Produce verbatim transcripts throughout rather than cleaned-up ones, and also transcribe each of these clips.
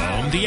From the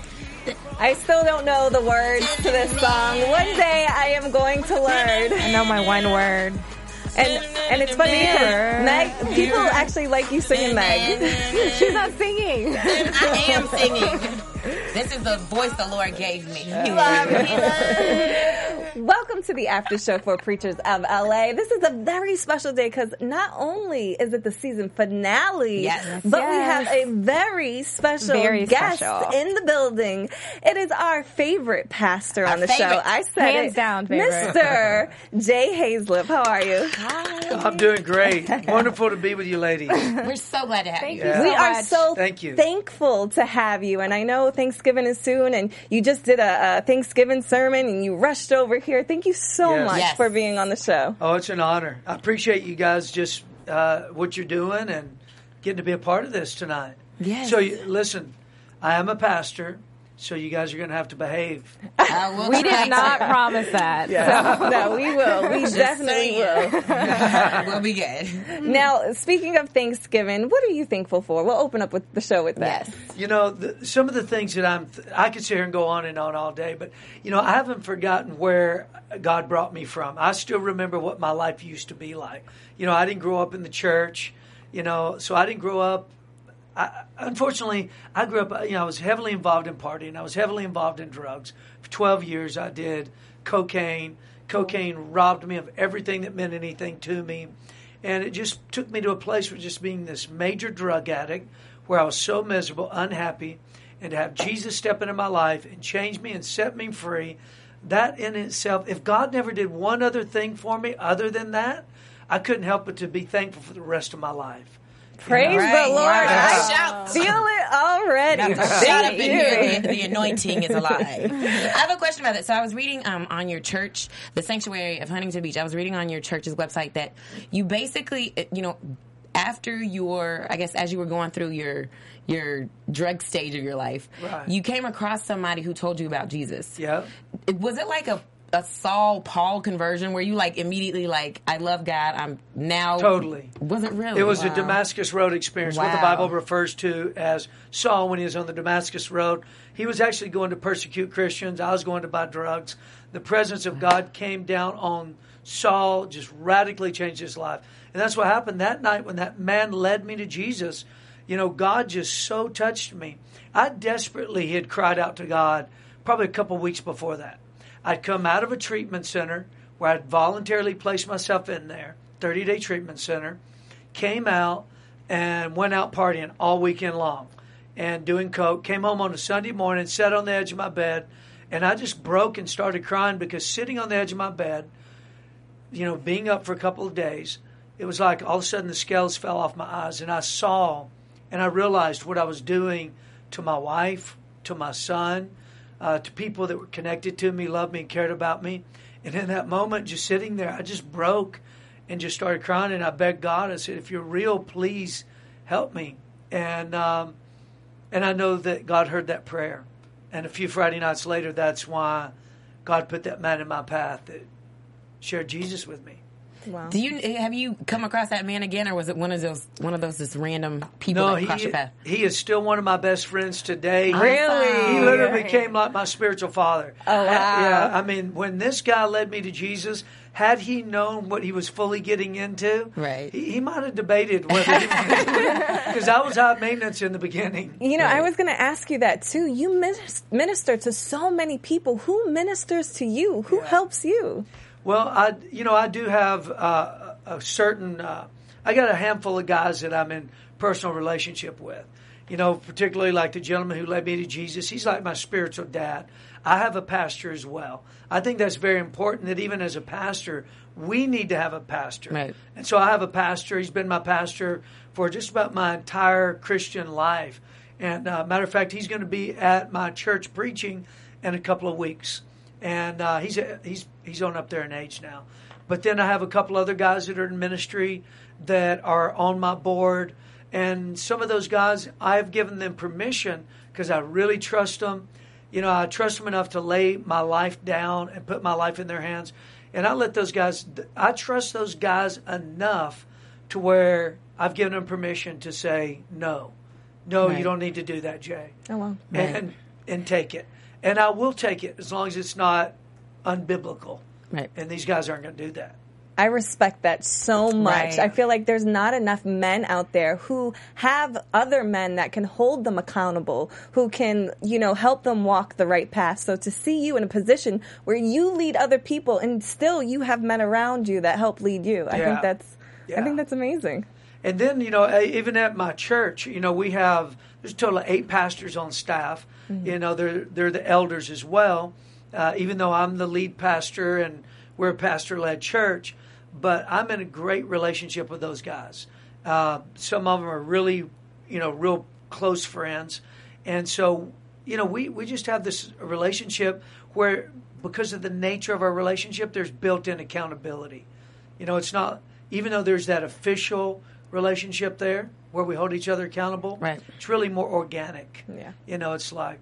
I still don't know the words to this song. One day I am going to learn. I know my one word. And and it's funny because Meg, people actually like you singing Meg. She's not singing. I am singing. This is the voice the Lord gave me. You love me. Welcome to the After Show for Preachers of L A. This is a very special day because not only is it the season finale, yes. but yes. we have a very special very guest special. in the building. It is our favorite pastor our on the favorite. show. I said Hands it. down favorite. Mister Jay Haislip. How are you? Hi. I'm doing great. Wonderful to be with you ladies. We're so glad to have Thank you. you so we much. are so Thank you. thankful to have you. And I know Thanksgiving is soon, and you just did a, a Thanksgiving sermon, and you rushed over here. Thank you so yes. much yes. for being on the show. Oh, it's an honor. I appreciate you guys just uh, what you're doing and getting to be a part of this tonight. Yes. So, you, listen, I am a pastor. So you guys are going to have to behave. Uh, we'll we did not to. promise that. Yeah. So, no, we will. We Just definitely will. We'll be good. Now, speaking of Thanksgiving, what are you thankful for? We'll open up with the show with that. Yes. You know, the, some of the things that I'm, th- I could sit here and go on and on all day, but, you know, I haven't forgotten where God brought me from. I still remember what my life used to be like. You know, I didn't grow up in the church, you know, so I didn't grow up. I, unfortunately, I grew up, you know, I was heavily involved in partying. I was heavily involved in drugs. For twelve years, I did cocaine. Cocaine robbed me of everything that meant anything to me. And it just took me to a place where just being this major drug addict, where I was so miserable, unhappy, and to have Jesus step into my life and change me and set me free, that in itself, if God never did one other thing for me other than that, I couldn't help but to be thankful for the rest of my life. Praise right. the Lord. Wow. I feel it already. Shout up in here. The, the anointing is alive. I have a question about that. So I was reading um, on your church, the Sanctuary of Huntington Beach, I was reading on your church's website that you basically, you know, after your, I guess as you were going through your your drug stage of your life, right. you came across somebody who told you about Jesus. Yeah. Was it like a a Saul Paul conversion where you like immediately like I love God I'm now totally was it really it was wow. a Damascus Road experience wow. what the Bible refers to as Saul when he was on the Damascus Road. He was actually going to persecute Christians. I was going to buy drugs. The presence of God came down on Saul, just radically changed his life, and that's what happened that night when that man led me to Jesus. You know, God just so touched me. I desperately had cried out to God probably a couple weeks before that. I'd come out of a treatment center where I'd voluntarily placed myself in there, thirty-day treatment center, came out and went out partying all weekend long and doing coke, came home on a Sunday morning, sat on the edge of my bed, and I just broke and started crying because sitting on the edge of my bed, you know, being up for a couple of days, it was like all of a sudden the scales fell off my eyes, and I saw and I realized what I was doing to my wife, to my son, Uh, to people that were connected to me, loved me, and cared about me. And in that moment, just sitting there, I just broke and just started crying. And I begged God. I said, if you're real, please help me. And um, and I know that God heard that prayer. And a few Friday nights later, that's why God put that man in my path that shared Jesus with me. Wow. Do you have you come across that man again, or was it one of those one of those just random people no, that crossed your path? He is still one of my best friends today. Really, he, he literally became like my spiritual father. Oh wow! Yeah, I mean, when this guy led me to Jesus, had he known what he was fully getting into, right? He, he might have debated whether because I was high maintenance in the beginning. You know, right. I was going to ask you that too. You minister to so many people. Who ministers to you? Who yeah. helps you? Well, I, you know, I do have uh, a certain, uh, I got a handful of guys that I'm in personal relationship with. you know, particularly like the gentleman who led me to Jesus. He's like my spiritual dad. I have a pastor as well. I think that's very important, that even as a pastor, we need to have a pastor. Right. And so I have a pastor. He's been my pastor for just about my entire Christian life. And uh, matter of fact, he's going to be at my church preaching in a couple of weeks. And uh, he's he's he's on up there in age now. But then I have a couple other guys that are in ministry that are on my board. And some of those guys, I've given them permission because I really trust them. You know, I trust them enough to lay my life down and put my life in their hands. And I let those guys, I trust those guys enough to where I've given them permission to say, no, no, right. you don't need to do that, Jay. Oh, well. Right. And, and take it. And I will take it as long as it's not unbiblical. Right. And these guys aren't going to do that. I respect that so much. Right. I feel like there's not enough men out there who have other men that can hold them accountable, who can, you know, help them walk the right path. So to see you in a position where you lead other people and still you have men around you that help lead you, I yeah. think that's, yeah. I think that's amazing. And then, you know, even at my church, you know, we have, there's a total of eight pastors on staff. Mm-hmm. You know, they're, they're the elders as well, uh, even though I'm the lead pastor and we're a pastor-led church. But I'm in a great relationship with those guys. Uh, some of them are really, you know, real close friends. And so, you know, we, we just have this relationship where, because of the nature of our relationship, there's built-in accountability. You know, it's not, even though there's that official relationship there where we hold each other accountable, right. it's really more organic. Yeah. You know, it's like,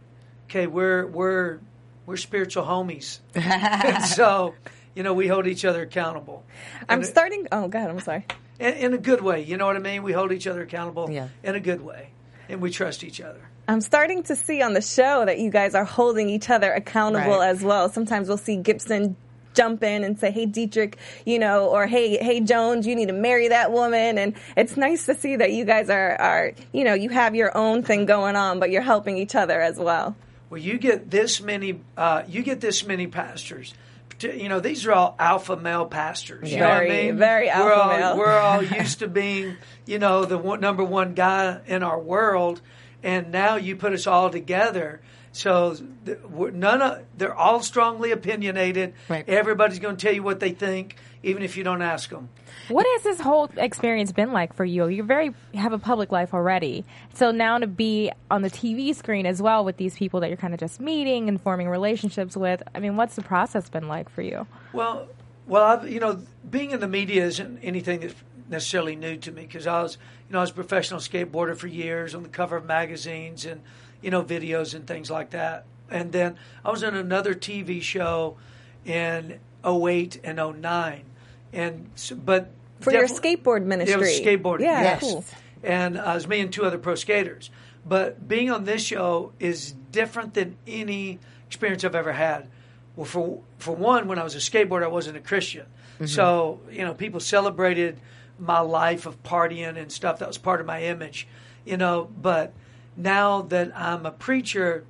okay, we're, we're, we're spiritual homies. And so... You know, we hold each other accountable. I'm and starting... Oh, God, I'm sorry. In, in a good way. You know what I mean? We hold each other accountable yeah. in a good way. And we trust each other. I'm starting to see on the show that you guys are holding each other accountable right. as well. Sometimes we'll see Gibson jump in and say, hey, Dietrich, you know, or hey, hey, Jones, you need to marry that woman. And it's nice to see that you guys are, are, you know, you have your own thing going on, but you're helping each other as well. Well, you get this many, uh, you get this many pastors. To, you know, these are all alpha male pastors. You very, know what I mean? Very alpha we're all, male. We're all used to being, you know, the one, number one guy in our world, and now you put us all together. So th- we're none of they're all strongly opinionated. Right. Everybody's going to tell you what they think, even if you don't ask them. What has this whole experience been like for you? You very have a public life already, so now to be on the T V screen as well with these people that you're kind of just meeting and forming relationships with. I mean, what's the process been like for you? Well, well, I've, you know, being in the media isn't anything that's necessarily new to me because I was, you know, I was a professional skateboarder for years on the cover of magazines and you know videos and things like that. And then I was on another T V show in oh eight and oh nine, and but. For your skateboard ministry. It was skateboarding. Yeah, yes. Cool. And uh, it was me and two other pro skaters. But being on this show is different than any experience I've ever had. Well, for for one, when I was a skateboarder, I wasn't a Christian. Mm-hmm. So, you know, people celebrated my life of partying and stuff. That was part of my image, you know. But now that I'm a preacher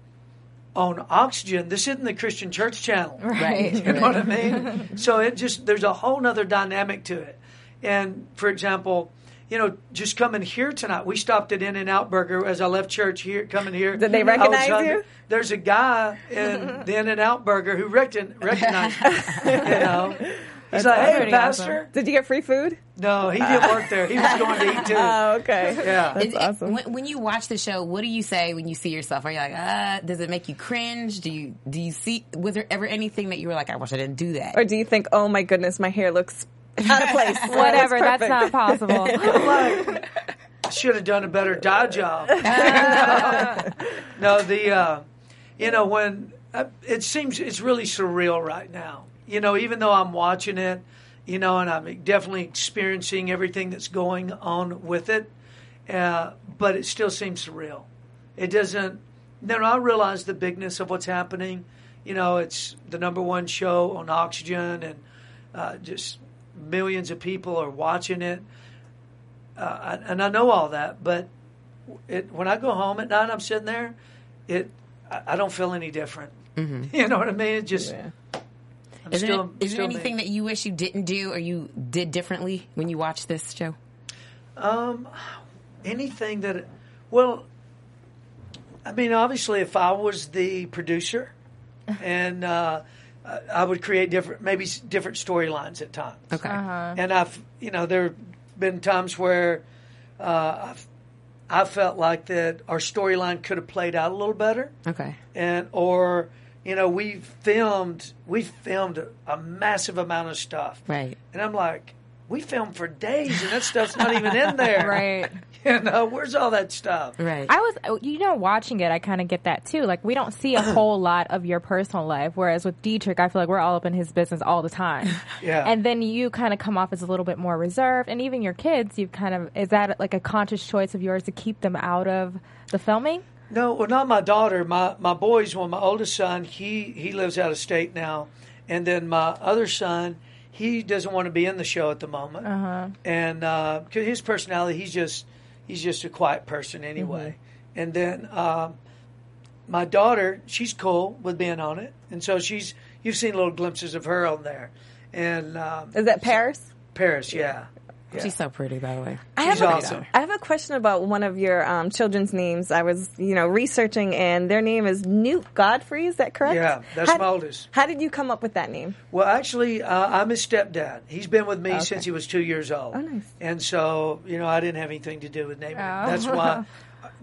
on Oxygen, this isn't the Christian Church Channel. Right. You know right. what I mean? So it just, there's a whole nother dynamic to it. And, for example, you know, just coming here tonight, we stopped at In-N-Out Burger as I left church here, coming here. Did they recognize you? There's a guy in the In-N-Out Burger who recon- recognized me, you know. He's That's like, hey, Pastor. Awesome. Did you get free food? No, he didn't work there. He was going to eat, too. Oh, okay. Yeah. That's awesome. When, when you watch the show, what do you say when you see yourself? Are you like, uh, does it make you cringe? Do you do you see, was there ever anything that you were like, I wish I didn't do that? Or do you think, oh, my goodness, my hair looks out of place. Whatever, that's not possible. Like, I should have done a better dye job. No, the, uh, you know, when uh, it seems it's really surreal right now. You know, even though I'm watching it, you know, and I'm definitely experiencing everything that's going on with it, uh, but it still seems surreal. It doesn't, no, I realize the bigness of what's happening. You know, it's the number one show on Oxygen and uh, just... millions of people are watching it, uh, and I know all that. But it, when I go home at night, I'm sitting there. It, I, I don't feel any different. Mm-hmm. You know what I mean? It just. Yeah. Is, still, it, is there anything made. that you wish you didn't do, or you did differently when you watched this show? Um, anything that, well, I mean, obviously, if I was the producer, and uh, I would create different, maybe different storylines at times. Okay. Uh-huh. And I've, you know, there have been times where uh, I've, I felt like that our storyline could have played out a little better. Okay. And or, you know, we filmed we filmed a, a massive amount of stuff. Right. And I'm like, we filmed for days, and that stuff's not even in there. Right. You know, where's all that stuff? Right. I was, you know, watching it, I kind of get that too. Like, we don't see a whole lot of your personal life, whereas with Dietrich, I feel like we're all up in his business all the time. Yeah. And then you kind of come off as a little bit more reserved, and even your kids, you've kind of, is that like a conscious choice of yours to keep them out of the filming? No, well, not my daughter. My my boys, well, my oldest son, he, he lives out of state now, and then my other son, he doesn't want to be in the show at the moment. Uh-huh. And uh, 'cause his personality, he's just... He's just a quiet person anyway. Mm-hmm. And then um, my daughter, she's cool with being on it. And so she's, you've seen little glimpses of her on there. And um, is that Paris? Paris, yeah. yeah. She's so pretty, by the way. I she's have a, awesome. I have a question about one of your um, children's names. I was, you know, researching, and their name is Newt Godfrey. Is that correct? Yeah, that's how, my oldest. How did you come up with that name? Well, actually, uh, I'm his stepdad. He's been with me okay. since he was two years old. Oh, nice. And so, you know, I didn't have anything to do with naming him. Oh. That's why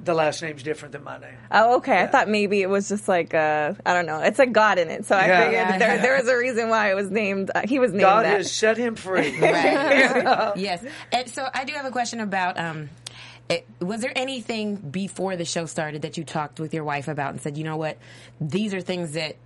the last name's different than my name. Oh, okay. Yeah. I thought maybe it was just like, uh, I don't know. It's a God in it. So I yeah. figured yeah, there, yeah. there was a reason why it was named. Uh, he was named God that. God has set him free. Right. Yes. And so I do have a question about, um, it, was there anything before the show started that you talked with your wife about and said, you know what, these are things that,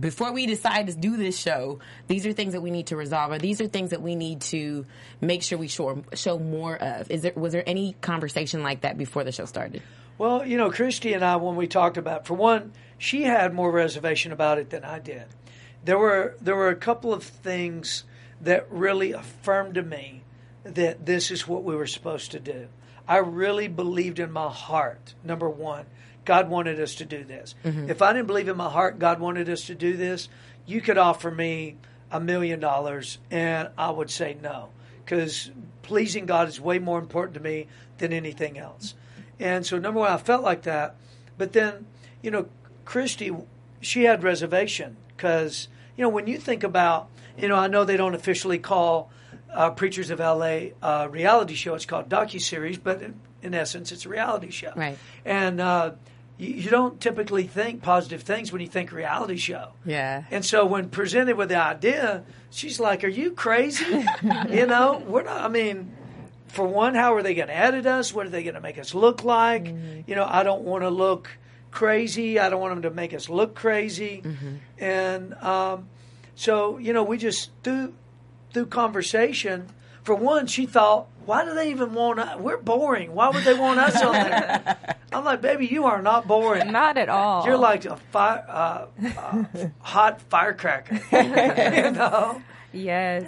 before we decide to do this show, these are things that we need to resolve, or these are things that we need to make sure we show, show more of. Is there, was there any conversation like that before the show started? Well, you know, Christy and I, when we talked about, for one, she had more reservation about it than I did. There were there were a couple of things that really affirmed to me that this is what we were supposed to do. I really believed in my heart, number one, God wanted us to do this. Mm-hmm. If I didn't believe in my heart God wanted us to do this, you could offer me a million dollars and I would say no, because pleasing God is way more important to me than anything else. And so, number one, I felt like that. But then, you know, Christy, she had reservation because, you know, when you think about, you know, I know they don't officially call uh, Preachers of L A a reality show. It's called docuseries, but in essence, it's a reality show. Right. And, uh, you don't typically think positive things when you think reality show. Yeah. And so when presented with the idea, she's like, are you crazy? You know, we're not, I mean, for one, how are they going to edit us? What are they going to make us look like? Mm-hmm. You know, I don't want to look crazy. I don't want them to make us look crazy. Mm-hmm. And um, so, you know, we just, through, through conversation, for one, she thought, why do they even want us? We're boring. Why would they want us on there? I'm like, baby, you are not boring. Not at all. You're like a fire, uh, uh, hot firecracker. You know? Yes.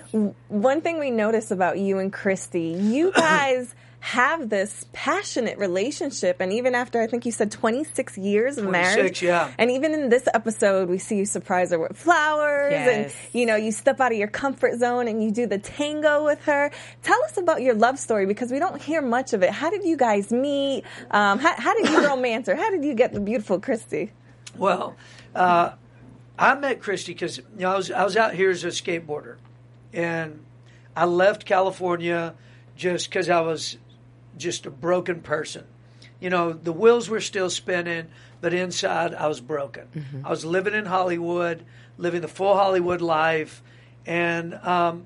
One thing we notice about you and Christy, you guys have this passionate relationship, and even after, I think you said twenty-six years of marriage. twenty-six, yeah. And even in this episode, we see you surprise her with flowers, yes. and, you know, you step out of your comfort zone, and you do the tango with her. Tell us about your love story, because we don't hear much of it. How did you guys meet? Um, how, how did you romance her? How did you get the beautiful Christy? Well, uh, I met Christy because, you know, I was, I was out here as a skateboarder, and I left California just because I was just a broken person. You know, the wheels were still spinning, but inside I was broken. Mm-hmm. I was living in Hollywood, living the full Hollywood life. And, um,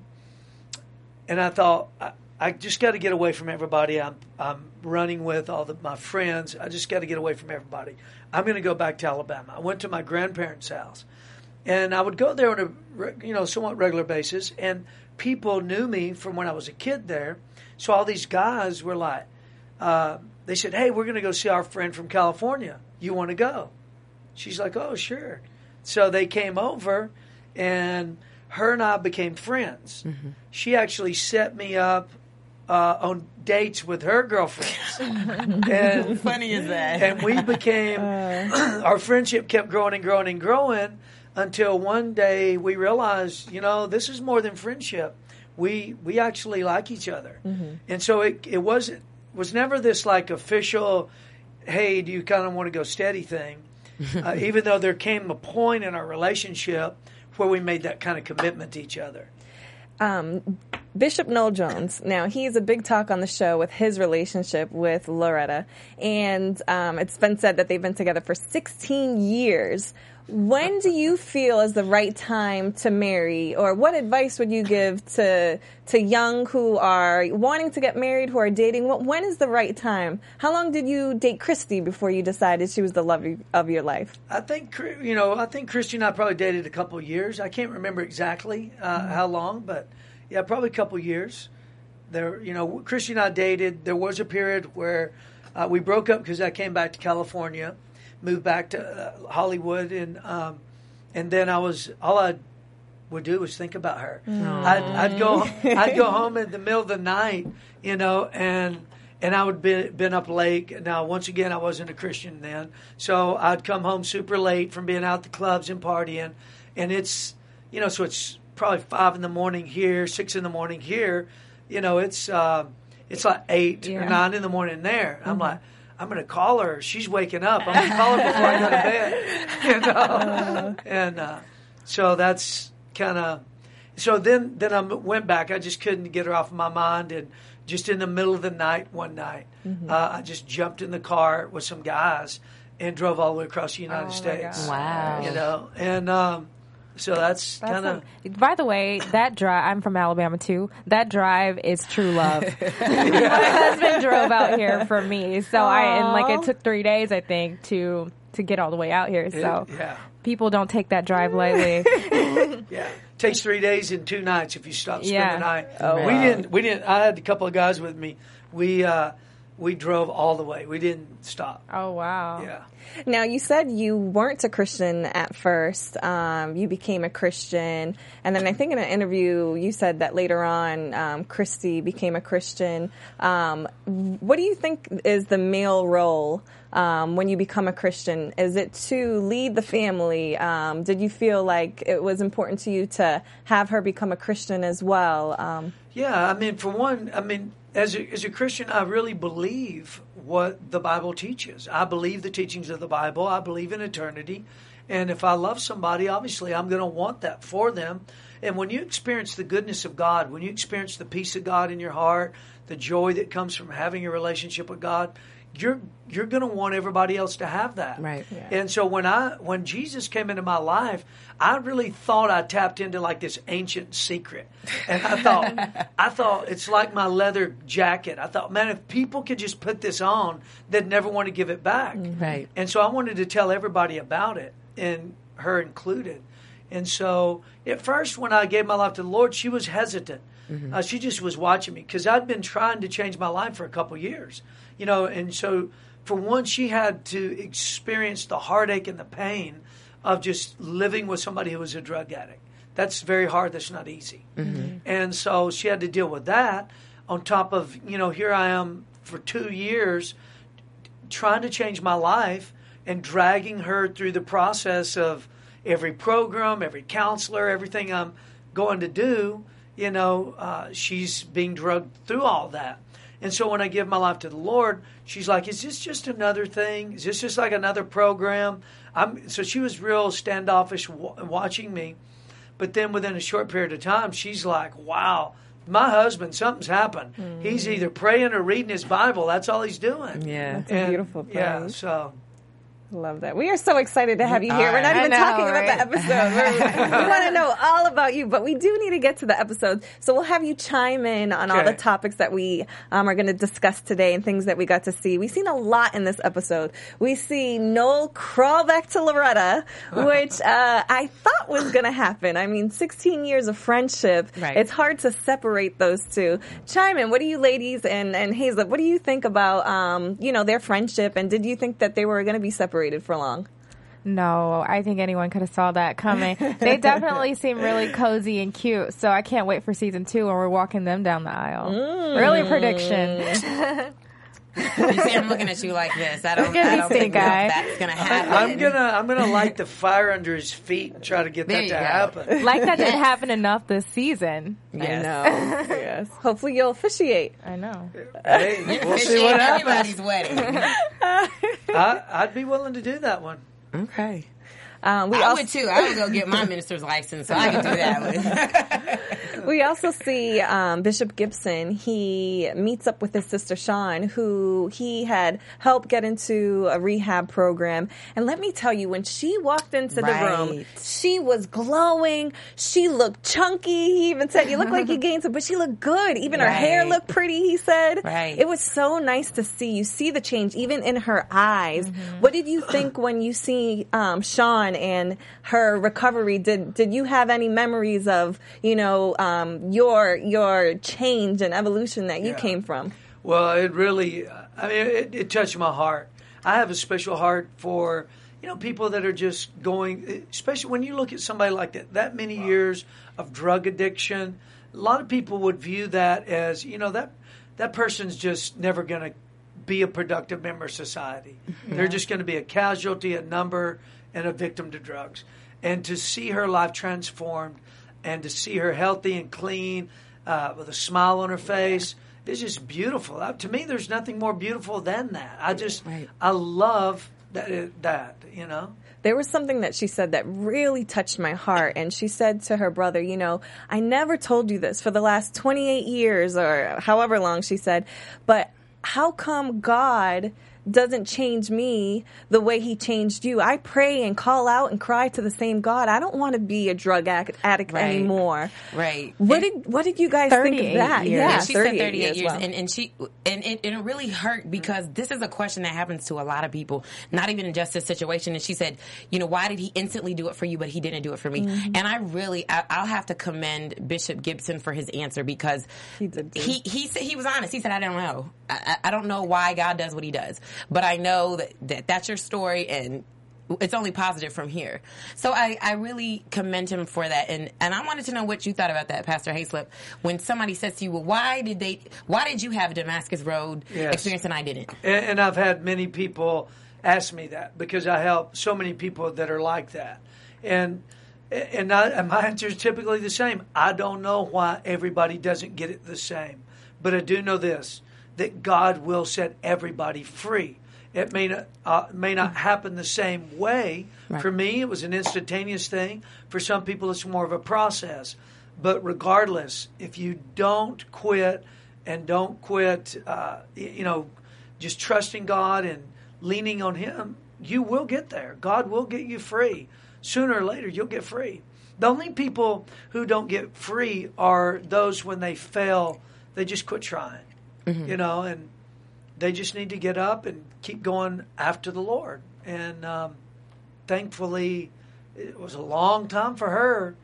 and I thought, I, I just got to get away from everybody. I'm, I'm running with all the, my friends. I just got to get away from everybody. I'm going to go back to Alabama. I went to my grandparents' house, and I would go there on a, you know, somewhat regular basis. And people knew me from when I was a kid there. So all these guys were like, uh, they said, hey, we're going to go see our friend from California. You want to go? She's like, oh, sure. So they came over, and her and I became friends. Mm-hmm. She actually set me up uh, on dates with her girlfriends. And, how funny is that? And we became, uh. our friendship kept growing and growing and growing until one day we realized, you know, this is more than friendship. We we actually like each other. Mm-hmm. And so it it wasn't was never this like official hey, do you kind of want to go steady thing, uh, even though there came a point in our relationship where we made that kind of commitment to each other. Um, Bishop Noel Jones. Now, he's a big talk on the show with his relationship with Loretta. And um, it's been said that they've been together for sixteen years. When do you feel is the right time to marry? Or what advice would you give to to young who are wanting to get married, who are dating? When is the right time? How long did you date Christy before you decided she was the love of your life? I think, you know, I think Christy and I probably dated a couple of years. I can't remember exactly uh, mm-hmm. how long, but yeah, probably a couple of years. There, you know, Christy and I dated. There was a period where uh, we broke up because I came back to California. Moved back to uh, Hollywood, and um, and then I was all I would do was think about her. I'd, I'd go, I'd go home in the middle of the night, you know, and and I would be been up late. Now, once again, I wasn't a Christian then, so I'd come home super late from being out at the clubs and partying, and it's you know, so it's probably five in the morning here, six in the morning here, you know, it's uh, it's like eight yeah. or nine in the morning there. Mm-hmm. I'm like, I'm going to call her. She's waking up. I'm going to call her before I go to bed. You know? And uh, so that's kind of... So then, then I went back. I just couldn't get her off my mind. And just in the middle of the night, one night, mm-hmm. uh, I just jumped in the car with some guys and drove all the way across the United oh States. Wow. You know? And... Um, So that's, that's kind of... Like, by the way, that drive... I'm from Alabama, too. That drive is true love. My husband drove out here for me. So Aww. I... And, like, it took three days, I think, to to get all the way out here. So it, yeah. people don't take that drive lightly. yeah. Takes three days and two nights if you stop spending yeah. the night. Oh, we wow. didn't... We didn't... I had a couple of guys with me. We... uh We drove all the way. We didn't stop. Oh, wow. Yeah. Now, you said you weren't a Christian at first. Um, you became a Christian. And then I think in an interview, you said that later on, um, Christy became a Christian. Um, what do you think is the male role um, when you become a Christian? Is it to lead the family? Um, did you feel like it was important to you to have her become a Christian as well? Um, yeah. I mean, for one, I mean... As a, as a Christian, I really believe what the Bible teaches. I believe the teachings of the Bible. I believe in eternity. And if I love somebody, obviously I'm going to want that for them. And when you experience the goodness of God, when you experience the peace of God in your heart, the joy that comes from having a relationship with God, you're you're going to want everybody else to have that. Right. Yeah. And so when I when Jesus came into my life, I really thought I tapped into like this ancient secret. And I thought I thought it's like my leather jacket. I thought, man, if people could just put this on, they'd never want to give it back. Right. And so I wanted to tell everybody about it, and her included. And so at first when I gave my life to the Lord, she was hesitant. Mm-hmm. Uh, she just was watching me because I'd been trying to change my life for a couple years, you know. And so, for one, she had to experience the heartache and the pain of just living with somebody who was a drug addict. That's very hard. That's not easy. Mm-hmm. And so she had to deal with that. On top of, you know, here I am for two years trying to change my life and dragging her through the process of every program, every counselor, everything I'm going to do. You know, uh, she's being drugged through all that. And so when I give my life to the Lord, she's like, is this just another thing? Is this just like another program? I'm, so she was real standoffish w- watching me. But then within a short period of time, she's like, wow, my husband, something's happened. Mm-hmm. He's either praying or reading his Bible. That's all he's doing. Yeah, it's a beautiful place. Yeah, so... Love that. We are so excited to have you here. We're not even know, talking right? about the episode. We're, we want to know all about you, but we do need to get to the episode. So we'll have you chime in on okay. all the topics that we um, are going to discuss today and things that we got to see. We've seen a lot in this episode. We see Noel crawl back to Loretta, which uh, I thought was going to happen. I mean, sixteen years of friendship. Right. It's hard to separate those two. Chime in. What do you ladies and, and Haislip, what do you think about, um, you know, their friendship? And did you think that they were going to be separated for long? No, I think anyone could have saw that coming. They definitely seem really cozy and cute, so I can't wait for season two when we're walking them down the aisle. Mm. Really prediction. You see, I'm looking at you like this. I don't, I don't think guy. that's going to happen. I'm going to I'm gonna light the fire under his feet and try to get there that to go. happen. Like that didn't happen enough this season. Yes. I know. Yes. Hopefully you'll officiate. I know. Hey, we'll see what happens. Everybody's wedding. I, I'd be willing to do that one. Okay. Um, we I also- would, too. I would go get my minister's license, so I could do that one. We also see um, Bishop Gibson. He meets up with his sister, Sean, who he had helped get into a rehab program. And let me tell you, when she walked into right. the room, she was glowing. She looked chunky. He even said, you look like you gained some, but she looked good. Even right. her hair looked pretty, he said. Right. It was so nice to see. You see the change, even in her eyes. Mm-hmm. What did you think when you see um, Sean and her recovery? Did did you have any memories of, you know, um, your your change and evolution that you yeah. came from? Well, it really, I mean, it, it touched my heart. I have a special heart for, you know, people that are just going, especially when you look at somebody like that, that many wow. years of drug addiction. A lot of people would view that as, you know, that that person's just never going to be a productive member of society. Yeah. They're just going to be a casualty, a number, and a victim to drugs. And to see her life transformed and to see her healthy and clean uh, with a smile on her face, yeah. it's just beautiful. Uh, to me, there's nothing more beautiful than that. I just, right. I love that, that, you know. There was something that she said that really touched my heart. And she said to her brother, you know, I never told you this for the last twenty-eight years or however long she said, but how come God doesn't change me the way he changed you? I pray and call out and cry to the same God. I don't want to be a drug addict right. anymore. Right. What and did What did you guys think of that? Years. Yeah, she said thirty-eight years, well. and, and she and, and it really hurt because this is a question that happens to a lot of people. Not even in just this situation. And she said, you know, why did he instantly do it for you, but he didn't do it for me? Mm-hmm. And I really, I, I'll have to commend Bishop Gibson for his answer because he did he, he said he was honest. He said, I don't know. I, I don't know why God does what he does. But I know that, that that's your story, and it's only positive from here. So I, I really commend him for that. And, and I wanted to know what you thought about that, Pastor Haislip, when somebody says to you, well, why did they? Why did you have a Damascus Road yes. experience and I didn't? And, and I've had many people ask me that because I help so many people that are like that. And, and, I, and my answer is typically the same. I don't know why everybody doesn't get it the same. But I do know this, that God will set everybody free. It may not, uh, may not happen the same way. Right. For me, it was an instantaneous thing. For some people, it's more of a process. But regardless, if you don't quit and don't quit, uh, you know, just trusting God and leaning on Him, you will get there. God will get you free. Sooner or later, you'll get free. The only people who don't get free are those when they fail, they just quit trying. Mm-hmm. You know, and they just need to get up and keep going after the Lord. And um, thankfully, it was a long time for her.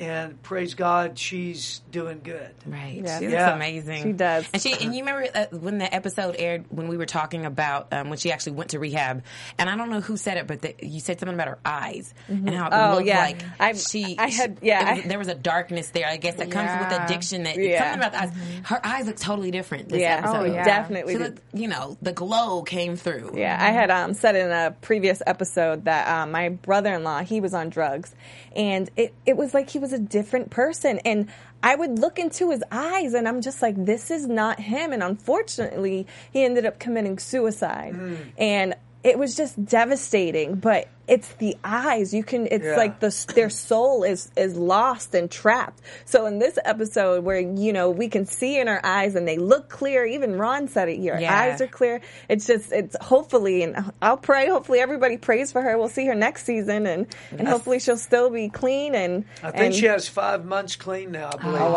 And praise God, she's doing good. Right. Yeah. She looks yeah. amazing. She does. And she and you remember uh, when the episode aired, when we were talking about um, when she actually went to rehab. And I don't know who said it, but the, you said something about her eyes mm-hmm. and how it oh, looked yeah. like I, she... I had... Yeah. Was, I, there was a darkness there, I guess, that comes yeah. with addiction. That yeah. Something about the eyes. Mm-hmm. Her eyes look totally different this yeah. episode. Oh, yeah. Definitely. She looked, you know, the glow came through. Yeah. Mm-hmm. I had um, said in a previous episode that um, my brother-in-law, he was on drugs. And it, it was like he was a different person. And I would look into his eyes and I'm just like, this is not him. And unfortunately, he ended up committing suicide. Mm. And it was just devastating. But it's the eyes. You can, it's yeah. like the, their soul is, is lost and trapped. So in this episode where, you know, we can see in our eyes and they look clear, even Ron said it, your yeah. eyes are clear. It's just, it's hopefully, and I'll pray, hopefully everybody prays for her. We'll see her next season and, yes. and hopefully she'll still be clean. And I think and, she has five months clean now, I believe. Oh, wow. wow.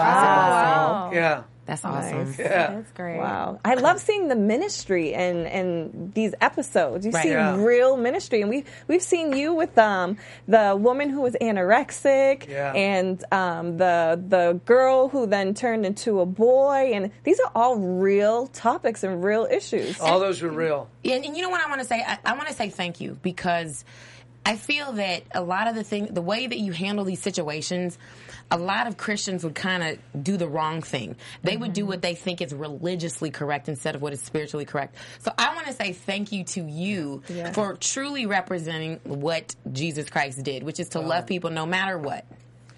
wow. Yeah. That's awesome. Nice. Yeah. That's great. Wow. I love seeing the ministry and, and these episodes. You right. see yeah. real ministry. And we, we've seen you with um, the woman who was anorexic yeah. and um, the the girl who then turned into a boy. And these are all real topics and real issues. All those were real. And, and you know what I want to say? I, I want to say thank you because I feel that a lot of the thing, the way that you handle these situations, a lot of Christians would kind of do the wrong thing. They mm-hmm. would do what they think is religiously correct instead of what is spiritually correct. So I want to say thank you to you yeah. for truly representing what Jesus Christ did, which is to wow. love people no matter what.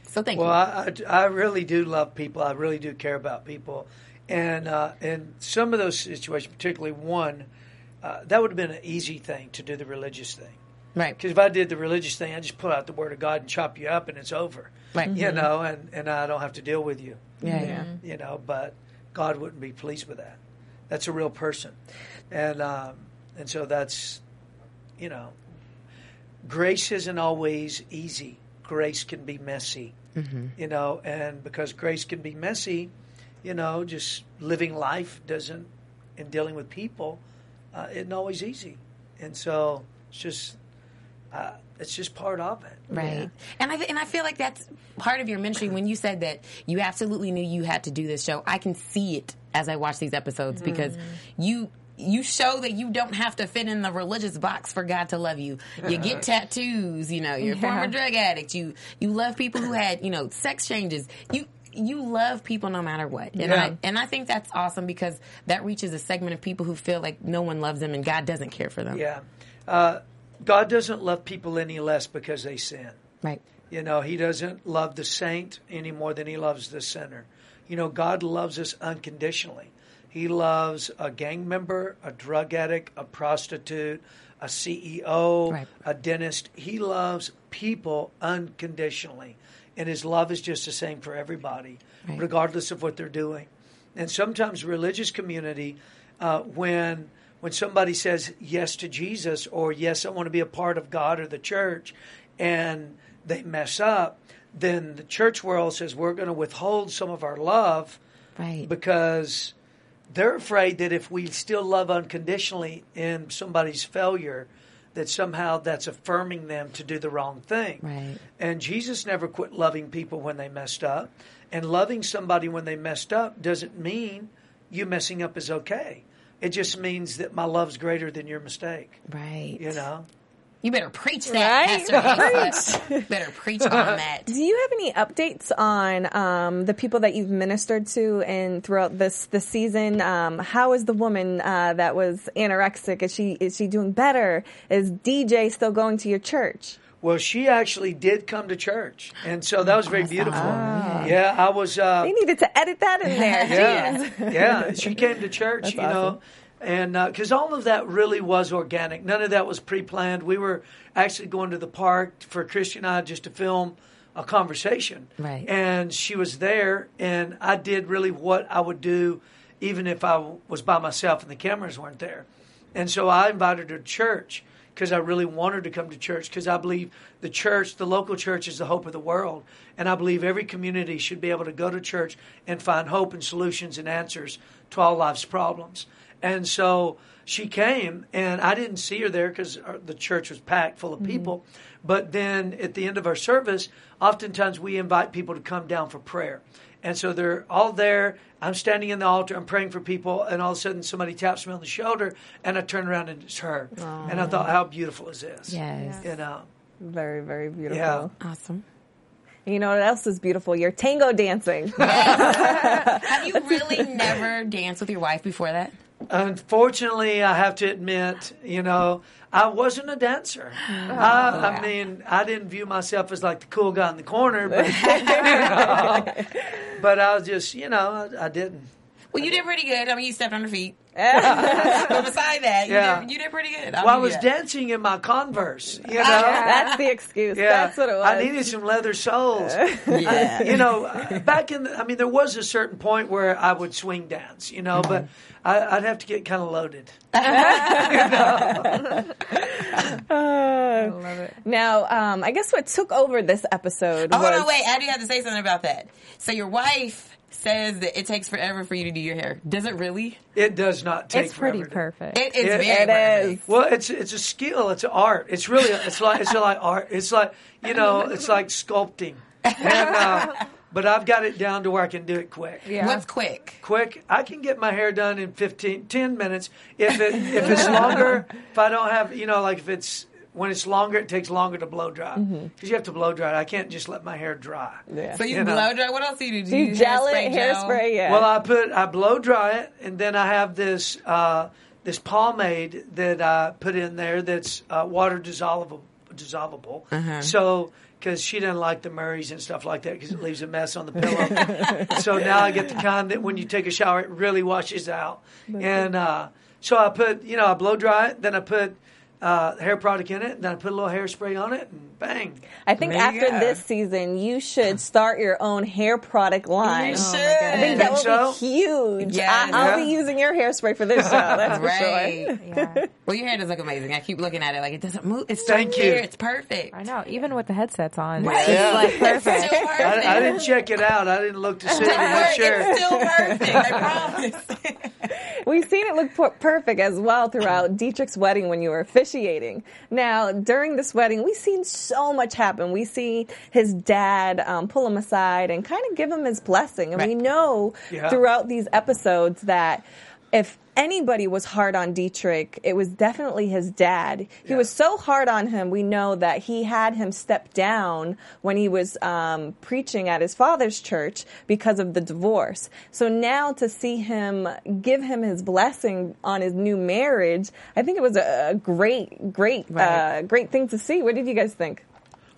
So thank well, you. Well, I, I really do love people. I really do care about people. And, uh, and some of those situations, particularly one, uh, that would have been an easy thing to do the religious thing. Right. Because if I did the religious thing, I just pull out the Word of God and chop you up and it's over. Right. Mm-hmm. You know, and, and I don't have to deal with you. Yeah, yeah. You know, but God wouldn't be pleased with that. That's a real person. And um, and so that's, you know, grace isn't always easy. Grace can be messy, mm-hmm. you know, and because grace can be messy, you know, just living life doesn't, and dealing with people, uh, isn't always easy. And so it's just... Uh, it's just part of it, right? Yeah. And I th- and I feel like that's part of your ministry. When you said that you absolutely knew you had to do this show, I can see it as I watch these episodes mm. because you you show that you don't have to fit in the religious box for God to love you. You get tattoos, you know. You're a yeah. former drug addict. You you love people who had you know sex changes. You. You love people no matter what. And, yeah. I, and I think that's awesome because that reaches a segment of people who feel like no one loves them and God doesn't care for them. Yeah. Uh, God doesn't love people any less because they sin. Right. You know, he doesn't love the saint any more than he loves the sinner. You know, God loves us unconditionally. He loves a gang member, a drug addict, a prostitute, a C E O, right. a dentist. He loves people unconditionally. And his love is just the same for everybody, right. regardless of what they're doing. And sometimes religious community, uh, when when somebody says yes to Jesus or yes, I want to be a part of God or the church, and they mess up, then the church world says we're going to withhold some of our love right. because they're afraid that if we still love unconditionally in somebody's failure, that somehow that's affirming them to do the wrong thing. Right. And Jesus never quit loving people when they messed up. And loving somebody when they messed up doesn't mean you messing up is okay. It just means that my love's greater than your mistake. Right. You know? You better preach that, Pastor. Right? Preach. Better preach on that. Do you have any updates on um, the people that you've ministered to and throughout this this season? Um, how is the woman uh, that was anorexic? Is she is she doing better? Is D J still going to your church? Well, she actually did come to church, and so that was very beautiful. Oh. Yeah, I was. Uh, they needed to edit that in there. Yeah, yeah, she came to church. That's you awesome. know. And because uh, all of that really was organic. None of that was pre-planned. We were actually going to the park for Christy and I just to film a conversation. Right. And she was there, and I did really what I would do even if I w- was by myself and the cameras weren't there. And so I invited her to church because I really want her to come to church because I believe the church, the local church, is the hope of the world. And I believe every community should be able to go to church and find hope and solutions and answers to all life's problems. And so she came, and I didn't see her there because the church was packed full of people. Mm-hmm. But then at the end of our service, oftentimes we invite people to come down for prayer. And so they're all there. I'm standing in the altar. I'm praying for people. And all of a sudden, somebody taps me on the shoulder, and I turn around, and it's her. Aww. And I thought, how beautiful is this? Yes. You know? Very, very beautiful. Yeah. Awesome. You know what else is beautiful? Your tango dancing. Yes. Have you really never danced with your wife before that? Unfortunately, I have to admit, you know, I wasn't a dancer. Oh, I, I mean, I didn't view myself as like the cool guy in the corner, but, you know, but I was just, you know, I, I didn't. Well, you did pretty good. I mean, you stepped on her feet. But beside that, you, yeah. did, you did pretty good. Well, I was dancing in my Converse, you know. That's the excuse. Yeah. That's what it was. I needed some leather soles. Yeah. I, you know, back in, the, I mean, there was a certain point where I would swing dance, you know, but I, I'd have to get kind of loaded. You know? I love it. Now, um, I guess what took over this episode oh, was... Oh, no, wait. I do have to say something about that. So your wife... says that it takes forever for you to do your hair. Does it really? It does not take it's forever. It's pretty perfect. It, it's it, very it perfect. Is. Well, it's it's a skill. It's an art. It's really it's like it's like art. It's like you know it's like sculpting. And, uh, but I've got it down to where I can do it quick. Yeah. What's quick? Quick. I can get my hair done in fifteen, ten minutes. If it if it's longer, if I don't have you know like if it's. When it's longer, it takes longer to blow dry. Because mm-hmm. you have to blow dry it. I can't just let my hair dry. Yeah. So you, you know? Blow dry? What else do you do? Do you, you gel it, hairspray? Yeah. Well, I put I blow dry it, and then I have this uh, this pomade that I put in there that's uh, water dissolvable. dissolvable. Uh-huh. So, because she didn't like the Murrays and stuff like that because it leaves a mess on the pillow. So now I get the kind that when you take a shower, it really washes out. And uh, So I put, you know, I blow dry it, then I put uh, hair product in it, then I put a little hairspray on it, and bang. I think there after this season, you should start your own hair product line. You should. Oh I think that would so? be huge. Yes. I, I'll yeah. be using your hairspray for this show. That's right. For sure. Yeah. Well, your hair does look amazing. I keep looking at it like it doesn't move. It's so Thank clear. You. It's perfect. I know. Even with the headsets on, right. It's like perfect. It's perfect. I, I didn't check it out. I didn't look to see it. It's sure. still perfect. I promise. We've seen it look p- perfect as well throughout Dietrich's wedding when you were officiating. Now, during this wedding, we've seen so much happen. We see his dad um, pull him aside and kind of give him his blessing. And right. we know yeah. throughout these episodes that if anybody was hard on Dietrich, it was definitely his dad. He yeah. was so hard on him, we know that he had him step down when he was um, preaching at his father's church because of the divorce. So now to see him give him his blessing on his new marriage, I think it was a, a great, great, right. uh, great thing to see. What did you guys think?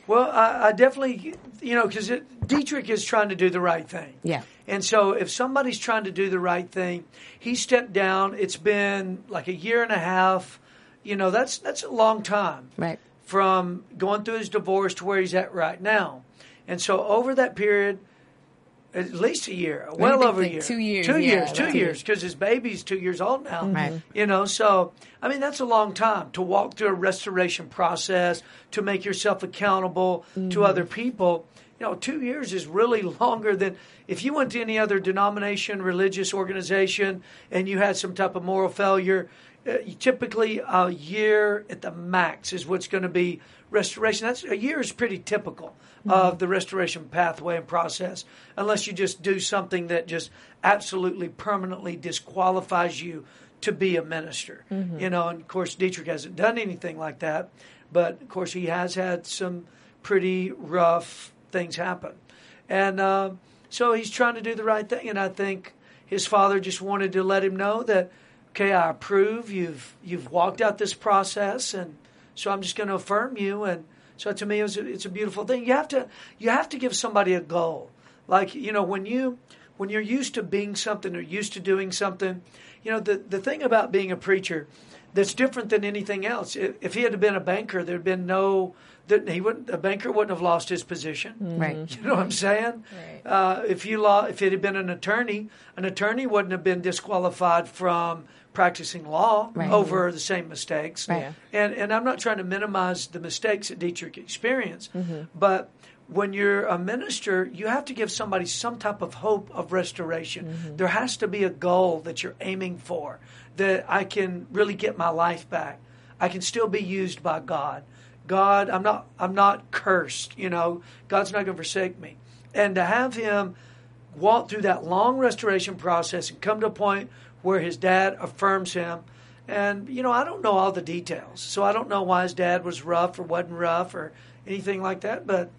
Well, I, I definitely, you know, because Dietrich is trying to do the right thing. Yeah. And so if somebody's trying to do the right thing, he stepped down. It's been like a year and a half. You know, that's that's a long time. Right. From going through his divorce to where he's at right now. And so over that period, at least a year, well over a year. Two years. Two years, two years, because his baby's two years old now. Right. You know, so, I mean, that's a long time to walk through a restoration process, to make yourself accountable mm-hmm. to other people. You know, two years is really longer than if you went to any other denomination, religious organization, and you had some type of moral failure. Uh, typically, a year at the max is what's going to be restoration. That's a year is pretty typical mm-hmm. of the restoration pathway and process, unless you just do something that just absolutely permanently disqualifies you to be a minister. Mm-hmm. You know, and of course, Dietrich hasn't done anything like that, but of course, he has had some pretty rough things happen, and uh, so he's trying to do the right thing. And I think his father just wanted to let him know that. Okay, I approve. You've you've walked out this process, and so I'm just going to affirm you. And so to me, it was a, it's a beautiful thing. You have to you have to give somebody a goal. Like you know, when you when you're used to being something or used to doing something, you know the the thing about being a preacher that's different than anything else. If, if he had been a banker, there'd been no that he wouldn't a banker wouldn't have lost his position. Right. You know what I'm saying? Right. Uh, if you law if it had been an attorney, an attorney wouldn't have been disqualified from practicing law right. over the same mistakes. Right. And and I'm not trying to minimize the mistakes that Dietrich experienced, mm-hmm. but when you're a minister, you have to give somebody some type of hope of restoration. Mm-hmm. There has to be a goal that you're aiming for, that I can really get my life back. I can still be used by God. God, I'm not I'm not cursed, you know. God's not going to forsake me. And to have him walk through that long restoration process and come to a point where his dad affirms him. And, you know, I don't know all the details. So I don't know why his dad was rough or wasn't rough or anything like that. But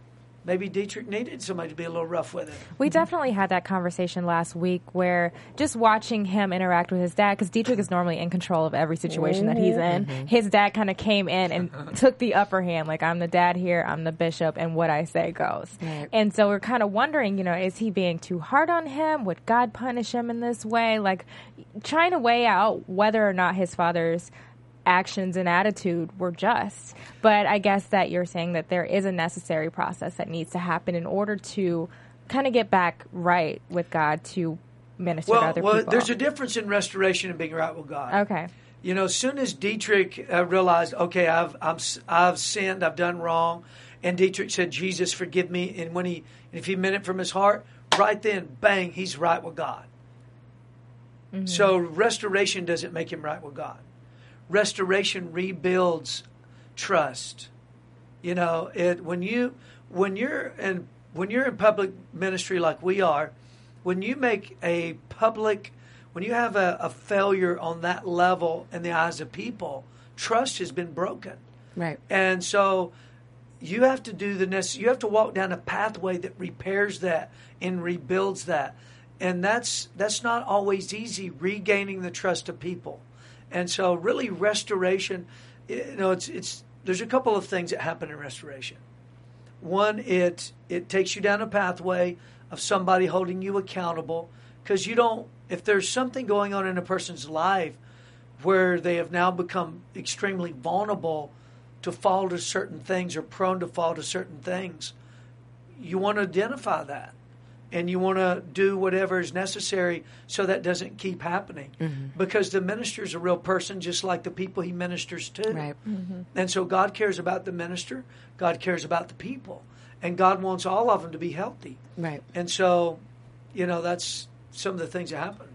maybe Dietrich needed somebody to be a little rough with it. We definitely had that conversation last week where just watching him interact with his dad, because Dietrich is normally in control of every situation that he's in. Mm-hmm. His dad kind of came in and took the upper hand. Like, I'm the dad here, I'm the bishop, and what I say goes. Right. And so we're kind of wondering, you know, is he being too hard on him? Would God punish him in this way? Like, trying to weigh out whether or not his father's actions and attitude were just. But I guess that you're saying that there is a necessary process that needs to happen in order to kind of get back right with God to minister well, to other well, people. Well, there's a difference in restoration and being right with God. Okay. You know, as soon as Dietrich uh, realized, okay, I've I'm, I've sinned, I've done wrong, and Dietrich said, Jesus, forgive me, and when he if he meant it from his heart, right then, bang, he's right with God. Mm-hmm. So restoration doesn't make him right with God. Restoration rebuilds trust. You know, it when you when you're in when you're in public ministry like we are, when you make a public when you have a, a failure on that level in the eyes of people, trust has been broken. Right. And so you have to do the necessary, you have to walk down a pathway that repairs that and rebuilds that. And that's that's not always easy, regaining the trust of people. And so, really, restoration. You know, it's it's. There's a couple of things that happen in restoration. One, it it takes you down a pathway of somebody holding you accountable, because you don't. If there's something going on in a person's life, where they have now become extremely vulnerable to fall to certain things or prone to fall to certain things. You want to identify that, and you want to do whatever is necessary so that doesn't keep happening. Mm-hmm. Because the minister is a real person, just like the people he ministers to. Right. Mm-hmm. And so God cares about the minister. God cares about the people. And God wants all of them to be healthy. Right. And so, you know, that's some of the things that happen.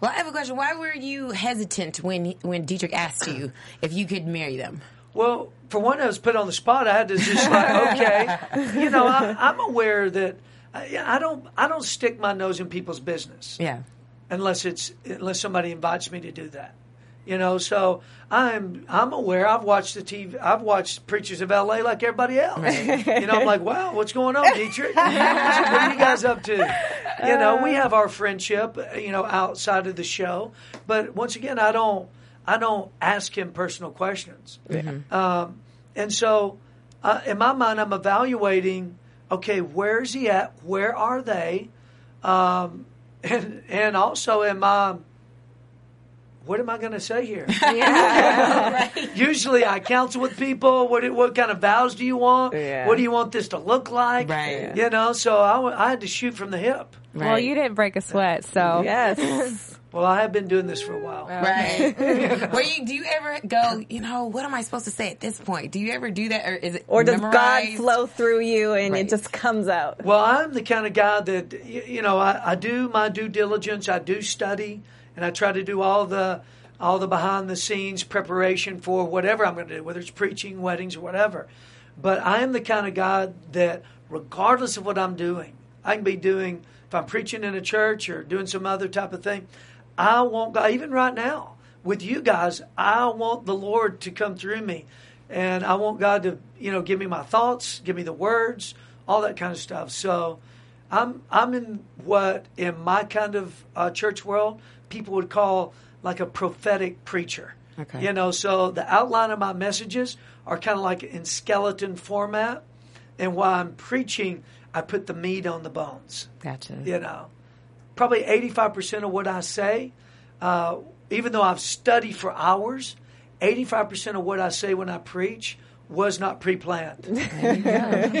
Well, I have a question. Why were you hesitant when when Dietrich asked you if you could marry them? Well, for one, I was put on the spot. I had to just like, okay. You know, I, I'm aware that I, I don't I don't stick my nose in people's business. Yeah. Unless it's unless somebody invites me to do that. You know, so I'm I'm aware. I've watched the T V. I've watched Preachers of L A like everybody else. Right. You know, I'm like, wow, what's going on, Dietrich? What are you guys up to? You know, we have our friendship, you know, outside of the show. But once again, I don't I don't ask him personal questions. Mm-hmm. Um, and so, uh, in my mind, I'm evaluating. Okay, where is he at? Where are they? Um, and and also, am I? What am I going to say here? Yeah, right. Usually I counsel with people. What what kind of vows do you want? Yeah. What do you want this to look like? Right. You know, so I, I had to shoot from the hip. Right. Well, you didn't break a sweat, so. Yes. Well, I have been doing this for a while. Right. Well, you, do you ever go, you know, what am I supposed to say at this point? Do you ever do that? Or is it Or does memorized? God flow through you and right. it just comes out? Well, I'm the kind of guy that, you know, I, I do my due diligence. I do study. And I try to do all the all the behind-the-scenes preparation for whatever I'm going to do, whether it's preaching, weddings, or whatever. But I am the kind of guy that regardless of what I'm doing, I can be doing, if I'm preaching in a church or doing some other type of thing, I want God, even right now with you guys, I want the Lord to come through me. And I want God to, you know, give me my thoughts, give me the words, all that kind of stuff. So I'm I'm in what, in my kind of uh, church world, people would call like a prophetic preacher. Okay. You know, so the outline of my messages are kind of like in skeleton format. And while I'm preaching, I put the meat on the bones. Gotcha. You know, probably eighty-five percent of what I say, uh, even though I've studied for hours, eighty-five percent of what I say when I preach was not pre-planned. You know? and,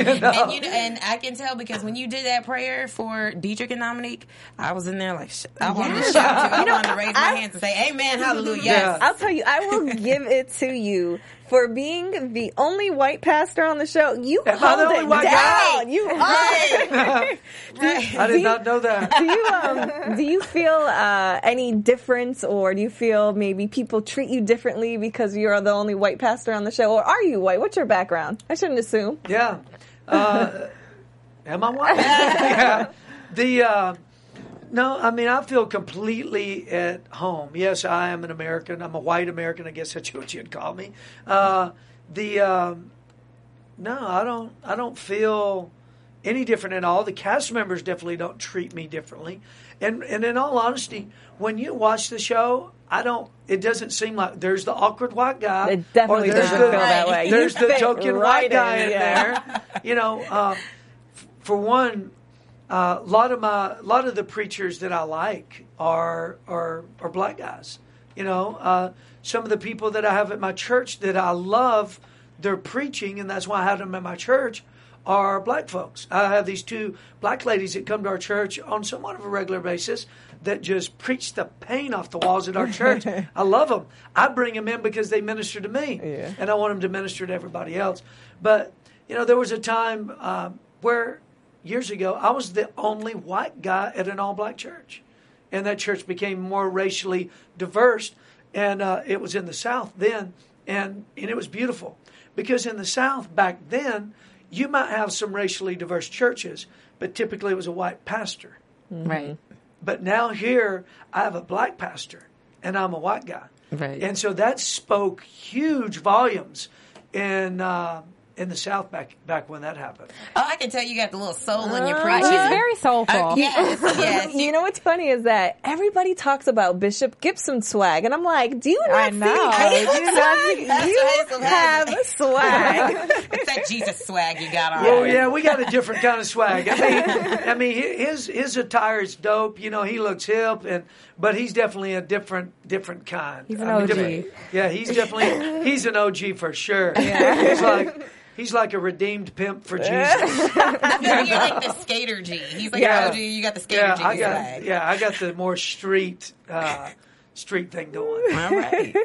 you, and I can tell because when you did that prayer for Dietrich and Dominique, I was in there like, sh- I wanted yeah. to shout to you. I know, wanted to raise my I, hands and say, amen, hallelujah. Yes. I'll tell you, I will give it to you for being the only white pastor on the show. You Am hold it down. Guy? You are. Right. Right. I did you, not know that. Do you, um, do you feel uh, any difference, or do you feel maybe people treat you differently because you're the only white pastor on the show? Or are you white? What's your background? I shouldn't assume. Yeah. Uh, am I white? Yeah. The, uh, no, I mean, I feel completely at home. Yes, I am an American. I'm a white American. I guess that's what you'd call me. Uh, the, um, no, I don't, I don't feel any different at all. The cast members definitely don't treat me differently. And, and in all honesty, when you watch the show, I don't, it doesn't seem like there's the awkward white guy. It definitely or there's doesn't the, feel that way. There's you the joking right white guy in, in yeah. there. You know, uh, f- for one, a uh, lot of my, a lot of the preachers that I like are, are, are black guys. You know, uh, some of the people that I have at my church that I love their preaching, and that's why I have them at my church, are black folks. I have these two black ladies that come to our church on somewhat of a regular basis that just preach the paint off the walls at our church. I love them. I bring them in because they minister to me, yeah. and I want them to minister to everybody else. But, you know, there was a time uh, where years ago I was the only white guy at an all-black church, and that church became more racially diverse, and uh, it was in the South then, and, and it was beautiful because in the South back then, you might have some racially diverse churches, but typically it was a white pastor. Mm-hmm. Right. But now here, I have a black pastor, and I'm a white guy. Right. And so that spoke huge volumes in uh, in the South back back when that happened. Oh, I can tell you got the little soul uh, in your preaching. She's very soulful. Uh, yes, yes. You know what's funny is that everybody talks about Bishop Gibson swag, and I'm like, do you not I know. see? I do not you have, have swag. It's that Jesus swag you got on. Oh, yeah, we got a different kind of swag. I mean, I mean his his attire is dope. You know, he looks hip, and but he's definitely a different different kind. He's an I mean, O G. Yeah, he's definitely he's an O G for sure. Yeah. He's like. He's like a redeemed pimp for Jesus. I feel like you're like the skater G. He's like, yeah. oh, you got the skater yeah, G I got, swag. Yeah, I got the more street uh, street thing going. All right.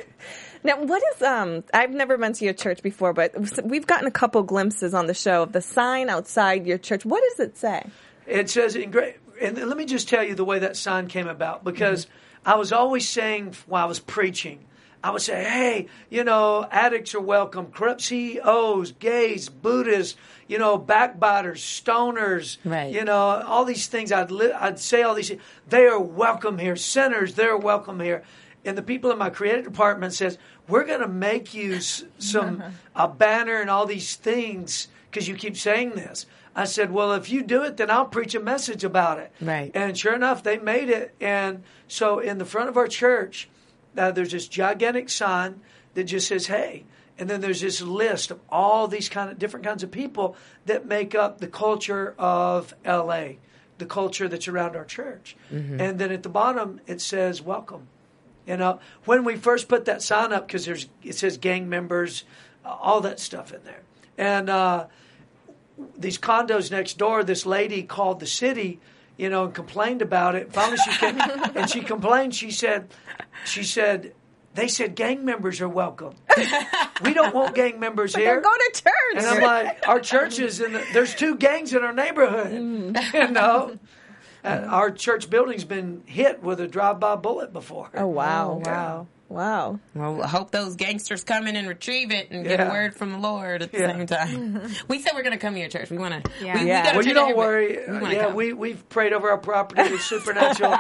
Now, what is, um, I've never been to your church before, but we've gotten a couple glimpses on the show of the sign outside your church. What does it say? It says, in great, and let me just tell you the way that sign came about, because mm-hmm. I was always saying while I was preaching, I would say, hey, you know, addicts are welcome, corrupt C E Os, gays, Buddhists, you know, backbiters, stoners, right. you know, all these things. I'd li- I'd say all these things. They are welcome here. Sinners, they're welcome here. And the people in my creative department says, we're going to make you s- some a banner and all these things because you keep saying this. I said, well, if you do it, then I'll preach a message about it. Right. And sure enough, they made it. And so in the front of our church, now, there's this gigantic sign that just says, hey. And then there's this list of all these kind of different kinds of people that make up the culture of L A, the culture that's around our church. Mm-hmm. And then at the bottom, it says, welcome. You know, when we first put that sign up, because there's it says gang members, uh, all that stuff in there. And uh, these condos next door, this lady called the city, you know, and complained about it. Finally, she came, and she complained. She said, "She said, they said gang members are welcome. We don't want gang members but here. Go to church." And I'm like, "Our church is in. The, there's two gangs in our neighborhood. Mm. You know, and our church building's been hit with a drive-by bullet before. Oh wow, yeah. wow, wow. Well, I hope those gangsters come in and retrieve it and yeah. get a word from the Lord at the yeah. same time. Mm-hmm. We said we're going to come to your church. We want to. Yeah. We, yeah. We well, you don't worry. We yeah, come. we we've prayed over our property with supernatural,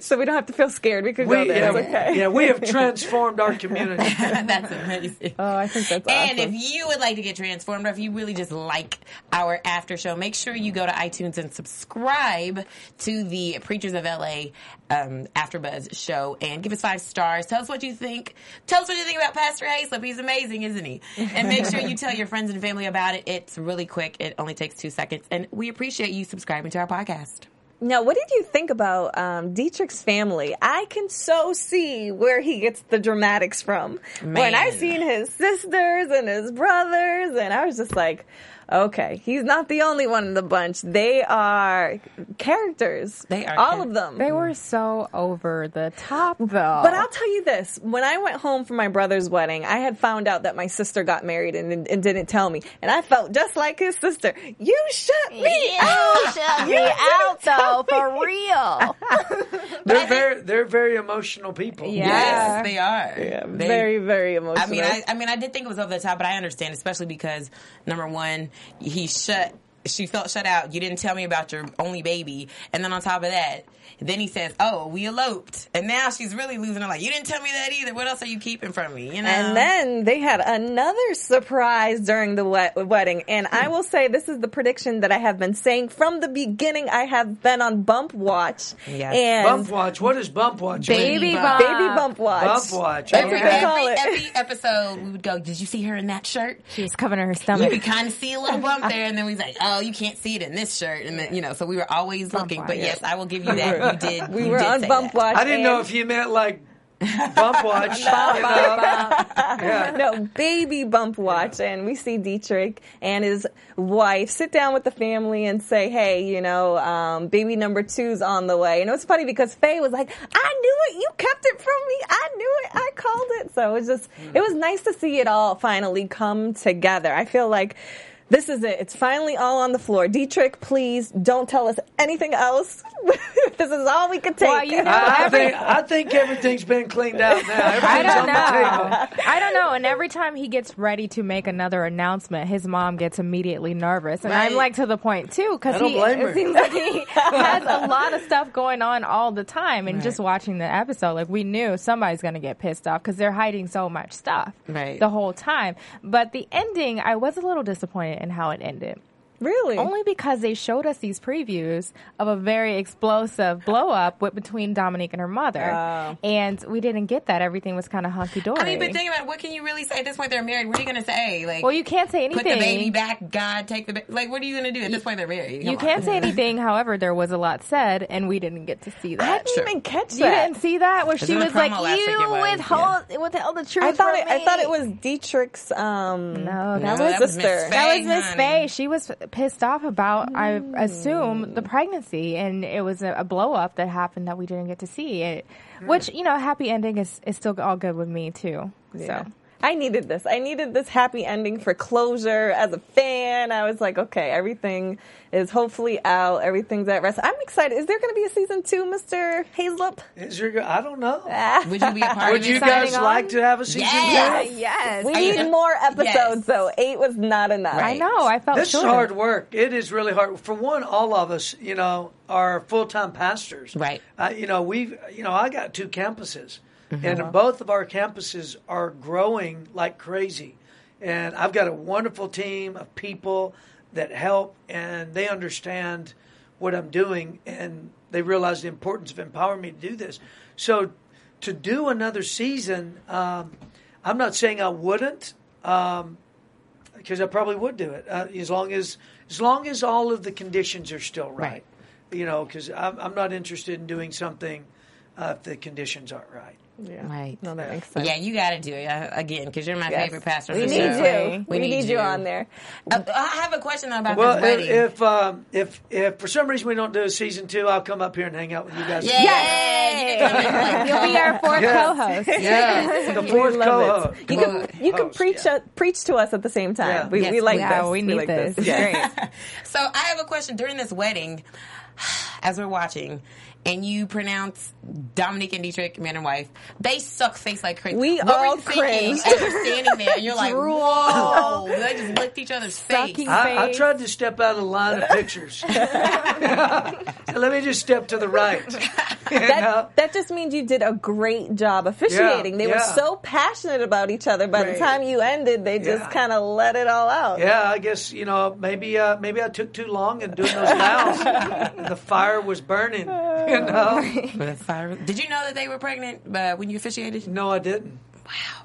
so we don't have to feel scared. We could we, go there. Yeah, it's okay. yeah, we have transformed our community. That's amazing. Oh, I think that's. And awesome. If you would like to get transformed, or if you really just like our after show, make sure you go to iTunes and subscribe to the Preachers of L A um, AfterBuzz show and give us five stars. Tell us what you think. Tell us what you think about Pastor Haislip. He's amazing, isn't he? And make sure you tell your friends and family about it. It's really quick. It only takes two seconds. And we appreciate you subscribing to our podcast. Now, what did you think about um, Dietrich's family? I can so see where he gets the dramatics from. Man. When I seen his sisters and his brothers, and I was just like, okay, he's not the only one in the bunch. They are characters. They are. All char- of them. They were so over the top, though. But I'll tell you this. When I went home from my brother's wedding, I had found out that my sister got married and, and didn't tell me. And I felt just like his sister. You shut me yeah, out. You shut you me out, though, me. for real. they're, very, they're very emotional people. Yes, yes they are. Yeah, they, very, very emotional. I mean, I, I mean, I did think it was over the top, but I understand, especially because, number one, He shut, she felt shut out. You didn't tell me about your only baby. And then on top of that, then he says, oh, we eloped. And now she's really losing her life. You didn't tell me that either. What else are you keeping from me? You know? And then they had another surprise during the we- wedding. And I will say, this is the prediction that I have been saying from the beginning. I have been on Bump Watch. Yes. And Bump Watch? What is Bump Watch? Baby Bump. Baby Bump Watch. Bump Watch. Every, every, every episode, we would go, did you see her in that shirt? She was covering her stomach. You could kind of see a little bump there. And then we was like, oh, you can't see it in this shirt. And then, you know, so we were always bump looking. Watch. But yes, I will give you that. You did. We you were did on Bump Watch. I didn't know if you meant like Bump Watch. no, bump, bump, bump. Yeah. no, Baby Bump Watch. Yeah. And we see Dietrich and his wife sit down with the family and say, hey, you know, um, baby number two's on the way. And it was funny because Faye was like, I knew it. You kept it from me. I knew it. I called it. So it was just, mm. it was nice to see it all finally come together. I feel like This is it. It's finally all on the floor. Dietrich, please don't tell us anything else. This is all we could take. Well, you know, I, every- think, I think everything's been cleaned out now. I don't know. I don't know. And every time he gets ready to make another announcement, his mom gets immediately nervous. And right. I'm like to the point, too, because he it seems like he has a lot of stuff going on all the time. And right. just watching the episode, like we knew somebody's going to get pissed off because they're hiding so much stuff right. the whole time. But the ending, I was a little disappointed and how it ended. Really? Only because they showed us these previews of a very explosive blow-up with, between Dominique and her mother. Uh, and we didn't get that. Everything was kind of hunky-dory. I mean, but think about it. What can you really say? At this point, they're married. What are you going to say? Like, well, you can't say anything. Put the baby back. God, take the baby. Like, what are you going to do? At this point, they're married. Come you can't on. say anything. However, there was a lot said, and we didn't get to see that. I didn't sure. even catch that. You didn't see that? Where she was like, you withhold, yeah. withheld the truth I thought from it, me. I thought it was Dietrich's um, no, that no, was that sister. Was Faye, that was Miss Faye. She was pissed off about, mm. I assume, the pregnancy, and it was a, a blow up that happened that we didn't get to see it, mm. which, you know, happy ending is, is still all good with me too. Yeah. So I needed this. I needed this happy ending for closure as a fan. I was like, okay, everything is hopefully out. Everything's at rest. I'm excited. Is there going to be a season two, Mister Haislip? Is your? I don't know. Would you be a part Would of you guys on? like to have a season yes. two? Yes. We need gonna, more episodes, yes. though. Eight was not enough. Right. I know. I felt This shorter. is hard work. It is really hard. For one, all of us, you know, are full-time pastors. Right. Uh, you know, we've, you know, I got two campuses. Mm-hmm. And both of our campuses are growing like crazy. And I've got a wonderful team of people that help, and they understand what I'm doing, and they realize the importance of empowering me to do this. So to do another season, um, I'm not saying I wouldn't, um, because I probably would do it, uh, as long as as long as all of the conditions are still right. right. You know, because I'm, I'm not interested in doing something uh, if the conditions aren't right. Yeah. Right. No, that makes sense. Yeah, you got to do it uh, again because you're my yes. favorite pastor. We need show. you. We, we need, need you on there. Uh, I have a question though about well, this wedding. Well, if um, if if for some reason we don't do season two, I'll come up here and hang out with you guys. Yay! Yes. You'll be our fourth yes. co-host. Yeah, the fourth co-host. You can you can host, preach yeah. uh, preach to us at the same time. Yeah. We, yes, we like we, this. Yeah, we need we like this. this. Yeah. Great. So I have a question during this wedding. As we're watching, and you pronounce Dominique and Dietrich, man and wife, they suck face like crazy. We what all were you cringed. As you're standing there, and you're like, whoa. They just licked each other's face. face. I, I tried to step out of the line of pictures. So let me just step to the right. That, uh, that just means you did a great job officiating. Yeah, they yeah. were so passionate about each other. By right. the time you ended, they just yeah. kind of let it all out. Yeah, I guess, you know, maybe uh, maybe I took too long in doing those vows. The fire was burning, you know. The fire. Did you know that they were pregnant uh, when you officiated? No, I didn't. Wow.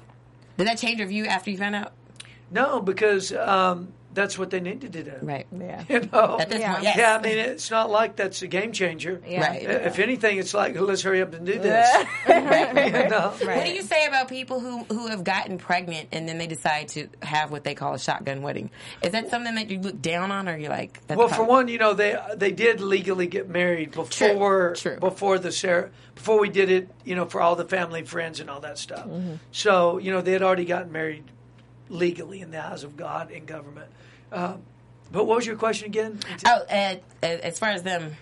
Did that change your view after you found out? No, because um, that's what they needed to do. Right. Yeah. You know. At this yeah. point, yes. yeah. I mean, it's not like that's a game changer. Yeah. Right. If anything, it's like, let's hurry up and do this. Right. You know? Right. What do you say about people who who have gotten pregnant and then they decide to have what they call a shotgun wedding? Is that something that you look down on, or are you like? That's well, for one, you know, they they did legally get married before True. True. before the before we did it, you know, for all the family, friends, and all that stuff. Mm-hmm. So you know, they had already gotten married legally in the eyes of God and government. Uh, but what was your question again? Oh, uh, as far as them,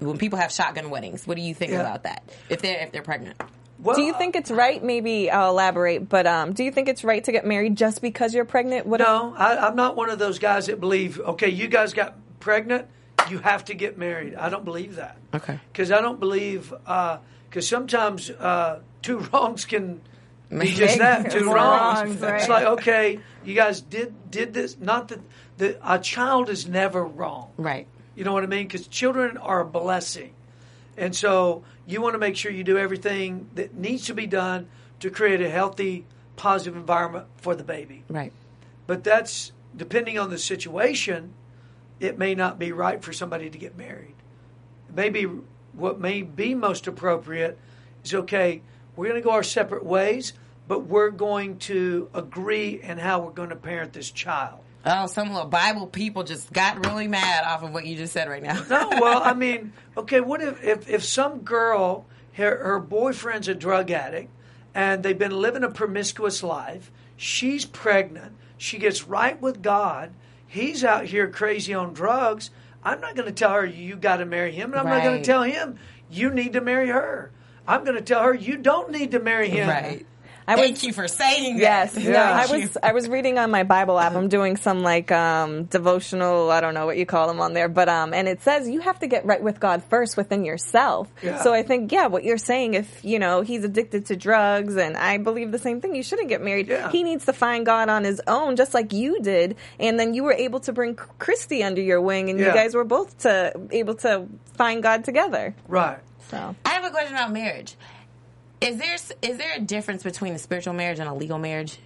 when people have shotgun weddings, what do you think yeah. about that? If they're if they're pregnant, well, do you think it's right? Maybe I'll elaborate. But um, do you think it's right to get married just because you're pregnant? What no, if- I, I'm not one of those guys that believe. Okay, you guys got pregnant, you have to get married. I don't believe that. Okay, because I don't believe because uh, sometimes uh, two wrongs can. You just that two wrongs. Wrong, right? It's like, okay, you guys did did this. Not that the a child is never wrong, right? You know what I mean? Because children are a blessing, and so you want to make sure you do everything that needs to be done to create a healthy, positive environment for the baby, right? But that's depending on the situation. It may not be right for somebody to get married. Maybe what may be most appropriate is okay. We're going to go our separate ways, but we're going to agree in how we're going to parent this child. Oh, some little Bible people just got really mad off of what you just said right now. No, well, I mean, okay, what if, if, if some girl, her, her boyfriend's a drug addict, and they've been living a promiscuous life, she's pregnant, she gets right with God, he's out here crazy on drugs. I'm not going to tell her you got to marry him. And I'm right. not going to tell him you need to marry her. I'm going to tell her you don't need to marry him. Right. I Thank was, you for saying yes, that. Yes. No, I was I was reading on my Bible app. I'm doing some like um, devotional, I don't know what you call them on there, but um, and it says you have to get right with God first within yourself. Yeah. So I think, yeah, what you're saying, if, you know, he's addicted to drugs and I believe the same thing, you shouldn't get married. Yeah. He needs to find God on his own, just like you did. And then you were able to bring Christy under your wing and yeah. you guys were both to able to find God together. Right. So I have a question about marriage. Is there is there a difference between a spiritual marriage and a legal marriage?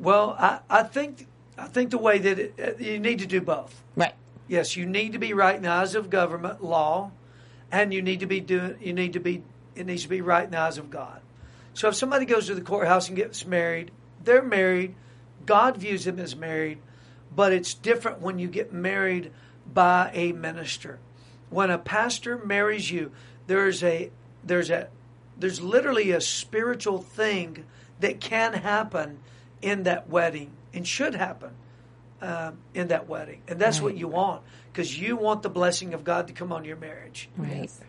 Well, I, I think I think the way that it, you need to do both. Right. Yes, you need to be right in the eyes of government law, and you need to be doing. You need to be. It needs to be right in the eyes of God. So if somebody goes to the courthouse and gets married, they're married. God views them as married, but it's different when you get married by a minister. When a pastor marries you, there's a there's a There's literally a spiritual thing that can happen in that wedding and should happen um, in that wedding. And that's right. what you want, because you want the blessing of God to come on your marriage. Right. Yes.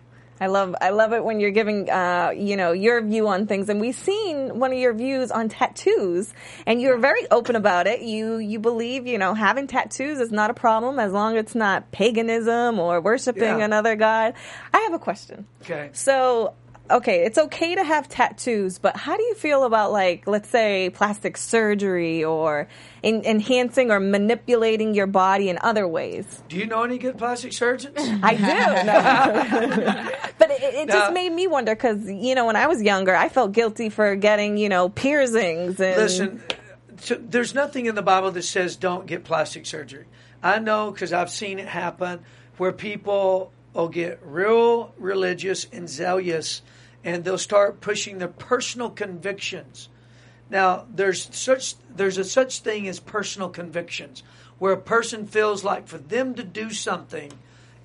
I love I love it when you're giving, uh, you know, your view on things. And we've seen one of your views on tattoos, and you're very open about it. You you believe, you know, having tattoos is not a problem as long as it's not paganism or worshiping yeah. another god. I have a question. Okay. So... Okay, it's okay to have tattoos, but how do you feel about, like, let's say, plastic surgery or en- enhancing or manipulating your body in other ways? Do you know any good plastic surgeons? I do. No. But it, it no. just made me wonder because, you know, when I was younger, I felt guilty for getting, you know, piercings. And... Listen, so there's nothing in the Bible that says don't get plastic surgery. I know because I've seen it happen where people will get real religious and zealous, and they'll start pushing their personal convictions. Now, there's such there's a such thing as personal convictions, where a person feels like for them to do something,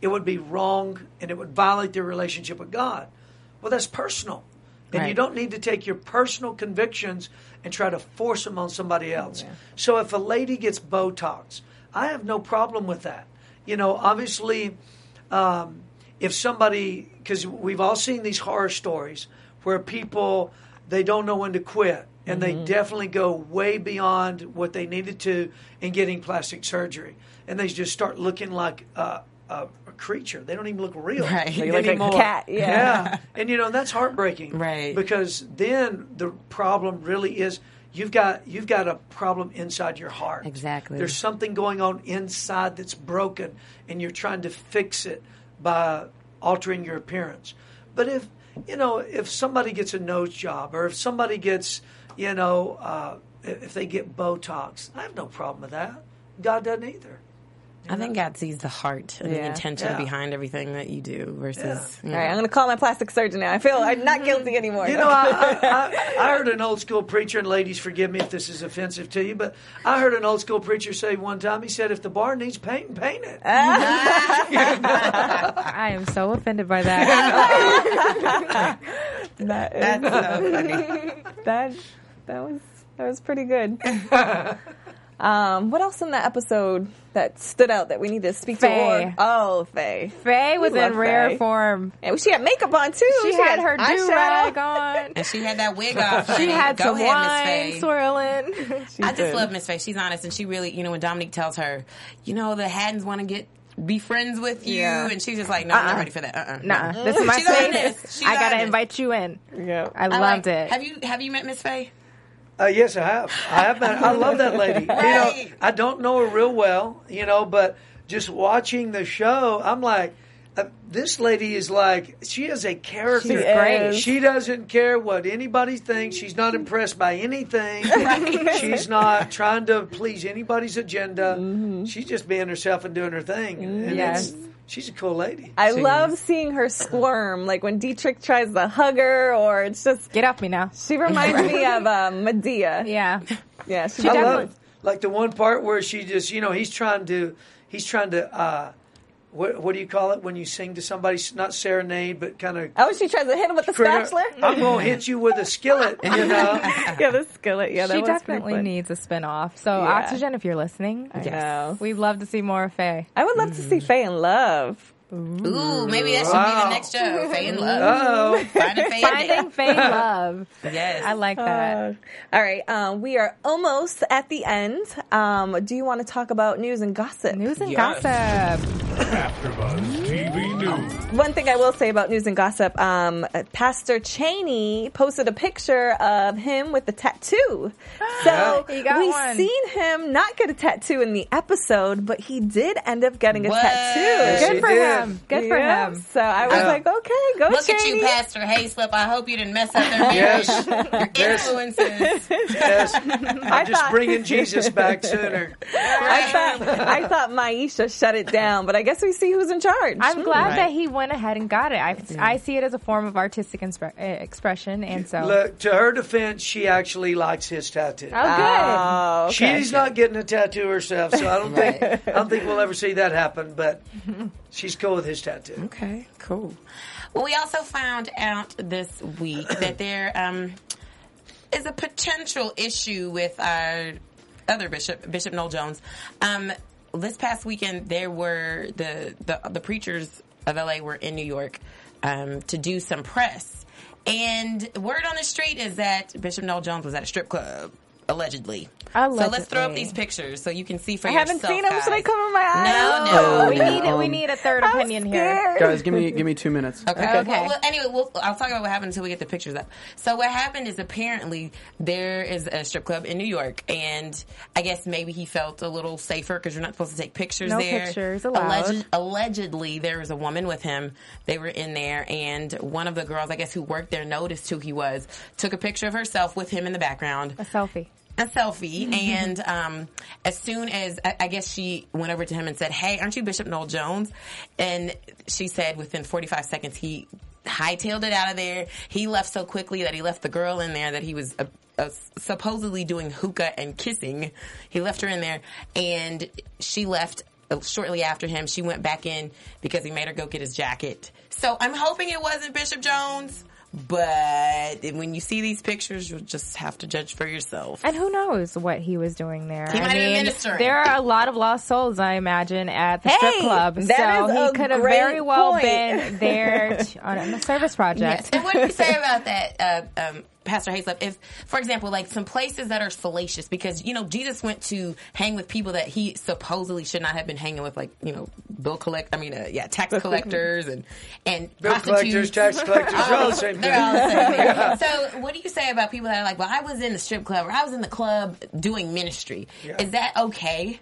it would be wrong and it would violate their relationship with God. Well, that's personal. And right. you don't need to take your personal convictions and try to force them on somebody else. Yeah. So if a lady gets Botox, I have no problem with that. You know, obviously, um, if somebody... Because we've all seen these horror stories where people, they don't know when to quit. And mm-hmm. they definitely go way beyond what they needed to in getting plastic surgery. And they just start looking like uh, a, a creature. They don't even look real right. anymore. Like a cat. Yeah. yeah. And, you know, that's heartbreaking. Right. Because then the problem really is you've got you've got a problem inside your heart. Exactly. There's something going on inside that's broken. And you're trying to fix it by... altering your appearance. But if, you know, if somebody gets a nose job or if somebody gets, you know, uh, if they get Botox, I have no problem with that. God doesn't either. You I know? think God sees the heart and yeah. the intention yeah. behind everything that you do versus... Yeah. You know. All right, I'm going to call my plastic surgeon now. I feel I'm not guilty anymore. You know, I, I, I heard an old school preacher, and ladies, forgive me if this is offensive to you, but I heard an old school preacher say one time, he said, if the bar needs painting, paint it. I am so offended by that. that is, That's so funny. That, that, was, that was pretty good. Um, what else in that episode that stood out that we need to speak Faye. to? Oh, Faye. Faye was in rare Faye. form. And she had makeup on, too. She, she had, had her do-rag on. And she had that wig off. She had Go some ahead, wine swirling. She I did. just love Miss Faye. She's honest, and she really, you know, when Dominique tells her, you know, the Haddons want to get... be friends with you, yeah. and she's just like, no, uh-uh. I'm not ready for that. Uh-uh. Nah, this is my space. I gotta invite you in. Yeah, I, I loved like, it. Have you have you met Miss Faye? Uh, yes, I have. I have met. I love that lady. Right. You know, I don't know her real well, you know, but just watching the show, I'm like, uh, this lady is like, she is a character. She's great. She doesn't care what anybody thinks. She's not impressed by anything. Right. She's not trying to please anybody's agenda. Mm-hmm. She's just being herself and doing her thing. And yes. She's a cool lady. I she love is. seeing her squirm, like when Dietrich tries to hug her, or it's just... Get off me now. She reminds me of uh, Medea. Yeah. Yeah. She I definitely... love, like, the one part where she just, you know, he's trying to, he's trying to uh, What, what do you call it when you sing to somebody? Not serenade, but kind of... Oh, she tries to hit him with a spatula? I'm going to hit you with a skillet, you know? Yeah, the skillet. Yeah, that She definitely needs a spinoff. So, yeah. Oxygen, if you're listening, I yes. know. We'd love to see more of Faye. I would love mm. to see Faye in love. Ooh, maybe that should wow. be the next show. Faye in love. Finding Faye, Finding Faye in love. Yes. I like that. Uh, all right. Um, we are almost at the end. Um, do you want to talk about news and gossip? News and yes. gossip. AfterBuzz T V News. One thing I will say about news and gossip, um, Pastor Cheney posted a picture of him with a tattoo. So yeah, we've one. seen him not get a tattoo in the episode, but he did end up getting what? a tattoo. Good she for did. him. Good yeah. for him. So I was uh, like, okay, go Look Cheney. at you, Pastor Haislip. I hope you didn't mess up their marriage. Yes. Your yes. influences. Yes. I'm I just thought, bringing Jesus back sooner. I thought, I thought Myisha shut it down, but I guess I guess we see who's in charge. I'm glad right. that he went ahead and got it. I, I see it as a form of artistic insp- expression, and so look, to her defense, she actually likes his tattoo. Oh, good. Oh, okay. She's not getting a tattoo herself, so I don't right. think I don't think we'll ever see that happen. But she's cool with his tattoo. Okay, cool. Well, we also found out this week that there um, is a potential issue with our other bishop, Bishop Noel Jones. Um, This past weekend, there were the, the the preachers of L A were in New York um, to do some press, and word on the street is that Bishop Noel Jones was at a strip club, allegedly. allegedly. So let's throw up these pictures so you can see for I yourself. I haven't seen them, guys. So they cover my eyes. No, no, no. we need um, we need a third I'm opinion scared. here, guys. Give me give me two minutes. Okay. okay. okay. Well, well, anyway, we'll, I'll talk about what happened until we get the pictures up. So what happened is apparently there is a strip club in New York, and I guess maybe he felt a little safer because you're not supposed to take pictures no there. No pictures allowed. Alleg- allegedly, there was a woman with him. They were in there, and one of the girls, I guess, who worked there noticed who he was, took a picture of herself with him in the background. A selfie. A selfie, and um, as soon as I, I guess she went over to him and said, "Hey, aren't you Bishop Noel Jones?" And she said, within forty-five seconds, he hightailed it out of there. He left so quickly that he left the girl in there that he was uh, uh, supposedly doing hookah and kissing. He left her in there, and she left shortly after him. She went back in because he made her go get his jacket. So I'm hoping it wasn't Bishop Jones. But when you see these pictures, you'll just have to judge for yourself. And who knows what he was doing there. He I might mean, have ministered. There are a lot of lost souls, I imagine, at the hey, strip club. That so is he could have very well point. been there on a service project. Yes. And what do you say about that, uh, um, Pastor Haislip? If, for example, like some places that are salacious, because, you know, Jesus went to hang with people that he supposedly should not have been hanging with, like, you know, bill collect, I mean, uh, yeah, tax collectors and, and bill prostitutes. Collectors, tax collectors, they're all the same thing. They're all the same thing. Yeah. So what do you say about people that are like, well, I was in the strip club or I was in the club doing ministry? Yeah. Is that okay?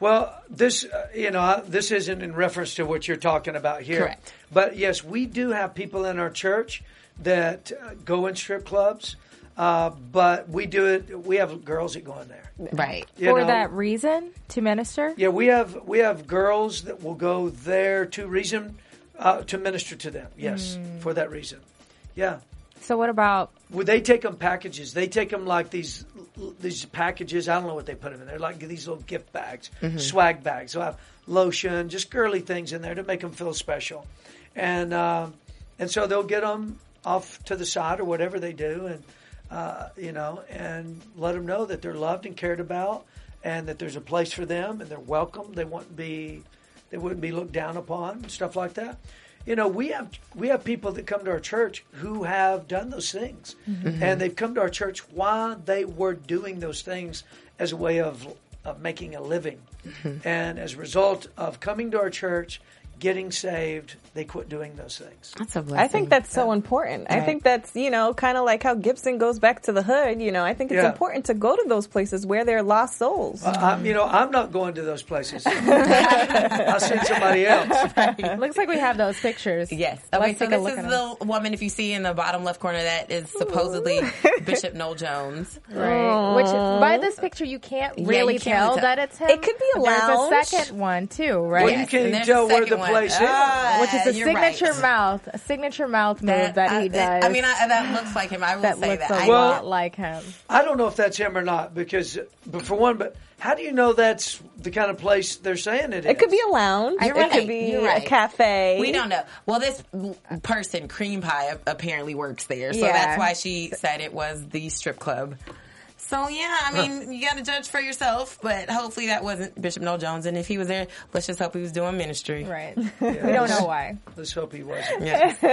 Well, this, uh, you know, uh, this isn't in reference to what you're talking about here. Correct. But yes, we do have people in our church that go in strip clubs, uh, but we do it. We have girls that go in there, right? You For know, that reason to minister. Yeah, we have we have girls that will go there to reason uh, to minister to them. Yes, mm. for that reason. Yeah. So what about? Well, they take them packages. They take them like these these packages. I don't know what they put them in. They're like these little gift bags, mm-hmm. swag bags. They'll have lotion, just girly things in there to make them feel special, and uh, and so they'll get them off to the side or whatever they do, and uh, you know, and let them know that they're loved and cared about, and that there's a place for them, and they're welcome. They won't be, they wouldn't be looked down upon and stuff like that. You know, we have we have people that come to our church who have done those things, mm-hmm. and they've come to our church while they were doing those things as a way of of making a living, mm-hmm. and as a result of coming to our church, getting saved, they quit doing those things. That's a blessing. I think that's so yeah. important. Right. I think that's, you know, kind of like how Gibson goes back to the hood, you know. I think it's yeah. important to go to those places where there are lost souls. Well, I'm, you know, I'm not going to those places. I'll send somebody else. Right. Looks like we have those pictures. Yes. Okay, Let's so take a this look is the them. woman, if you see in the bottom left corner, that is supposedly Bishop Noel Jones. Right. Aww. Which, by this picture, you can't really yeah, you can't tell, tell that it's him. It could be a lounge. There's a second one, too, right? Well, yes. you can tell where the one. inflation, uh, which is a signature right. mouth, a signature mouth move that, that he I, does. I mean, I, that looks like him. I will that say looks that. A well, lot like him. I don't know if that's him or not, because, but for one, but how do you know that's the kind of place they're saying it is? It could be a lounge. You're it right. could be You're right. a cafe. We don't know. Well, this person, Cream Pie, apparently works there, so yeah. that's why she said it was the strip club. So, yeah, I mean, you got to judge for yourself, but hopefully that wasn't Bishop Noel Jones. And if he was there, let's just hope he was doing ministry. Right. Yeah, we don't know why. Let's hope he wasn't. Yeah.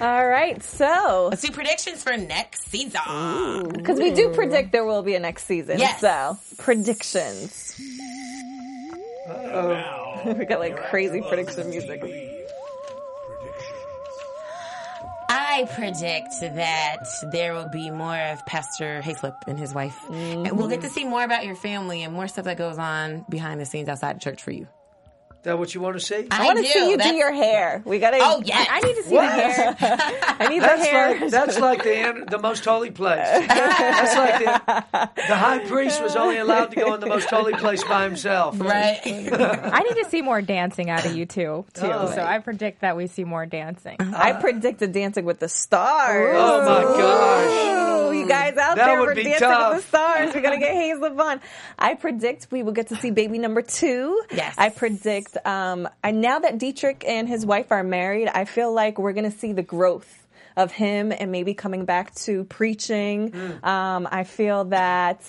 All right, so. Let's do predictions for next season. Because we do predict there will be a next season. Yes. So, predictions. Uh-oh. We got, like, crazy prediction music. I predict that there will be more of Pastor Haislip and his wife. Mm-hmm. And we'll get to see more about your family and more stuff that goes on behind the scenes outside of church for you. Is that what you want to see? I, I want to see you that's, do your hair. We gotta. Oh, yes. I need to see what? the hair. I need that's the hair. Like, that's like the the most holy place. That's like the, the high priest was only allowed to go in the most holy place by himself. Right. I need to see more dancing out of you two, too. Oh. So I predict that we see more dancing. Uh, I predict the Dancing with the Stars. Oh, my gosh. Ooh, you guys out that there for Dancing tough. with the Stars. We got to get Haislip on. I predict we will get to see baby number two. Yes. I predict Um, and now that Dietrich and his wife are married, I feel like we're going to see the growth of him and maybe coming back to preaching. Mm. Um, I feel that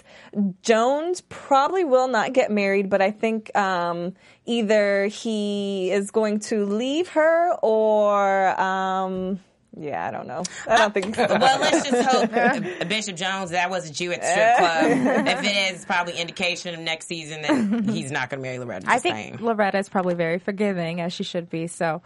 Jones probably will not get married, but I think um, either he is going to leave her or... Um, Yeah, I don't know. I don't think so. Well, let's just hope Bishop Jones, that was a Jew at the strip club. If it is, probably indication of next season that he's not going to marry Loretta. I think saying. Loretta is probably very forgiving, as she should be, so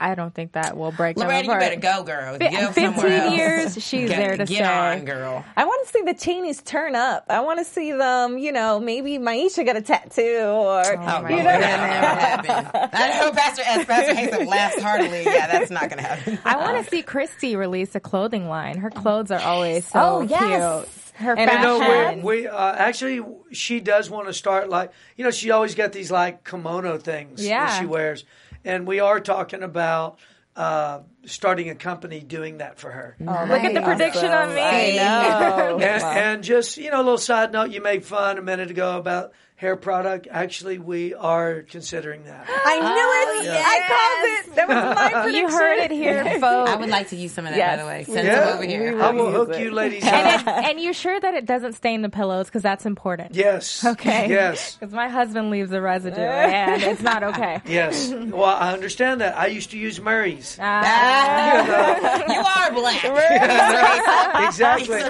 I don't think that will break them apart. Loretta, you better go, girl. Go fifteen years, she's get, there to get stay. Get on, girl. I want to see the Cheneys turn up. I want to see them, you know, maybe Myisha got a tattoo or, oh, you know. That never happened. I know Pastor S. Pastor Haislip laughs heartily. Yeah, that's not going to happen. I want to see Christy release a clothing line. Her clothes are always so oh, yes. cute. Her and fashion. I know we, we uh, actually, she does want to start like, you know, she always got these like kimono things yeah. that she wears. And we are talking about uh, starting a company doing that for her. Oh, look at the prediction awesome. on me. I know. and, wow. and just, you know, a little side note, you made fun a minute ago about hair product. Actually, we are considering that. I knew oh, it. Yeah. I called it. That was my prediction. You heard it here, folks. I would like to use some of that, yes. by the way. Send yeah. some over here. I will hook it. you ladies up. And, and you're sure that it doesn't stain the pillows? Because that's important. Yes. Okay. Yes. Because my husband leaves a residue, and it's not okay. Yes. Well, I understand that. I used to use Murray's. Uh, uh, you are black. Yeah. Exactly.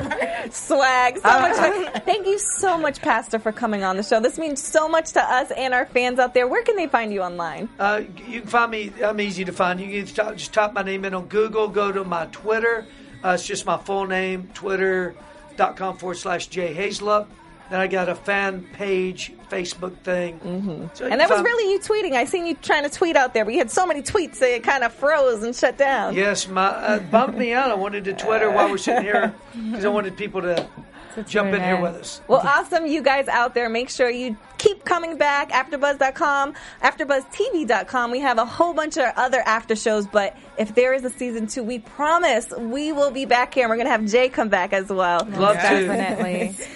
Swag. So uh, much. Thank you so much, Pastor, for coming on the show. This means so much to us and our fans out there. Where can they find you online? Uh, you can find me. I'm easy to find. You can just type my name in on Google. Go to my Twitter. Uh, it's just my full name, twitter.com forward slash Jay Haislip. Then I got a fan page Facebook thing. Mm-hmm. So and that was really you tweeting. I seen you trying to tweet out there, but you had so many tweets that it kind of froze and shut down. Yes, my uh, bumped me out. I wanted to Twitter while we're sitting here because I wanted people to... That's Jump in nice. here with us. Well, awesome, you guys out there. Make sure you keep coming back. Afterbuzz dot com, Afterbuzz T V dot com. We have a whole bunch of other after shows, but if there is a season two, we promise we will be back here, and we're going to have Jay come back as well. Love Definitely. to.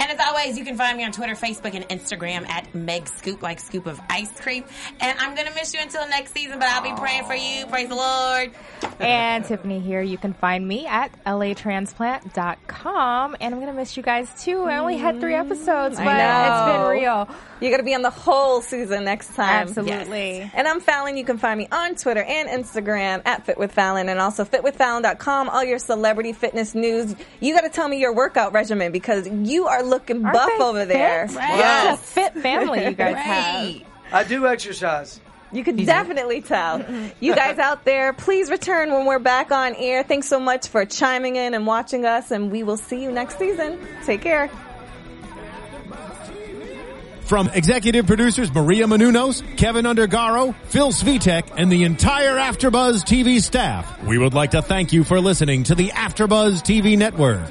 And as always, you can find me on Twitter, Facebook, and Instagram at Meg Scoop, like scoop of ice cream. And I'm going to miss you until next season, but I'll be praying for you. Praise the Lord. And Tiffany here. You can find me at L A transplant dot com. And I'm going to miss you guys, too. I only had three episodes, but it's been real. You're going to be on the whole season next time. Absolutely. Yes. And I'm Fallon. You can find me on Twitter and Instagram at FitWithFallon and also fit with fallon dot com. All your celebrity fitness news. You got to tell me your workout regimen because you are looking Aren't buff over fit? there. Right. Wow. It's a fit family you guys right. have. I do exercise. You can definitely tell. You guys out there, please return when we're back on air. Thanks so much for chiming in and watching us, and we will see you next season. Take care. From executive producers Maria Menounos, Kevin Undergaro, Phil Svitek, and the entire AfterBuzz T V staff, we would like to thank you for listening to the AfterBuzz T V network.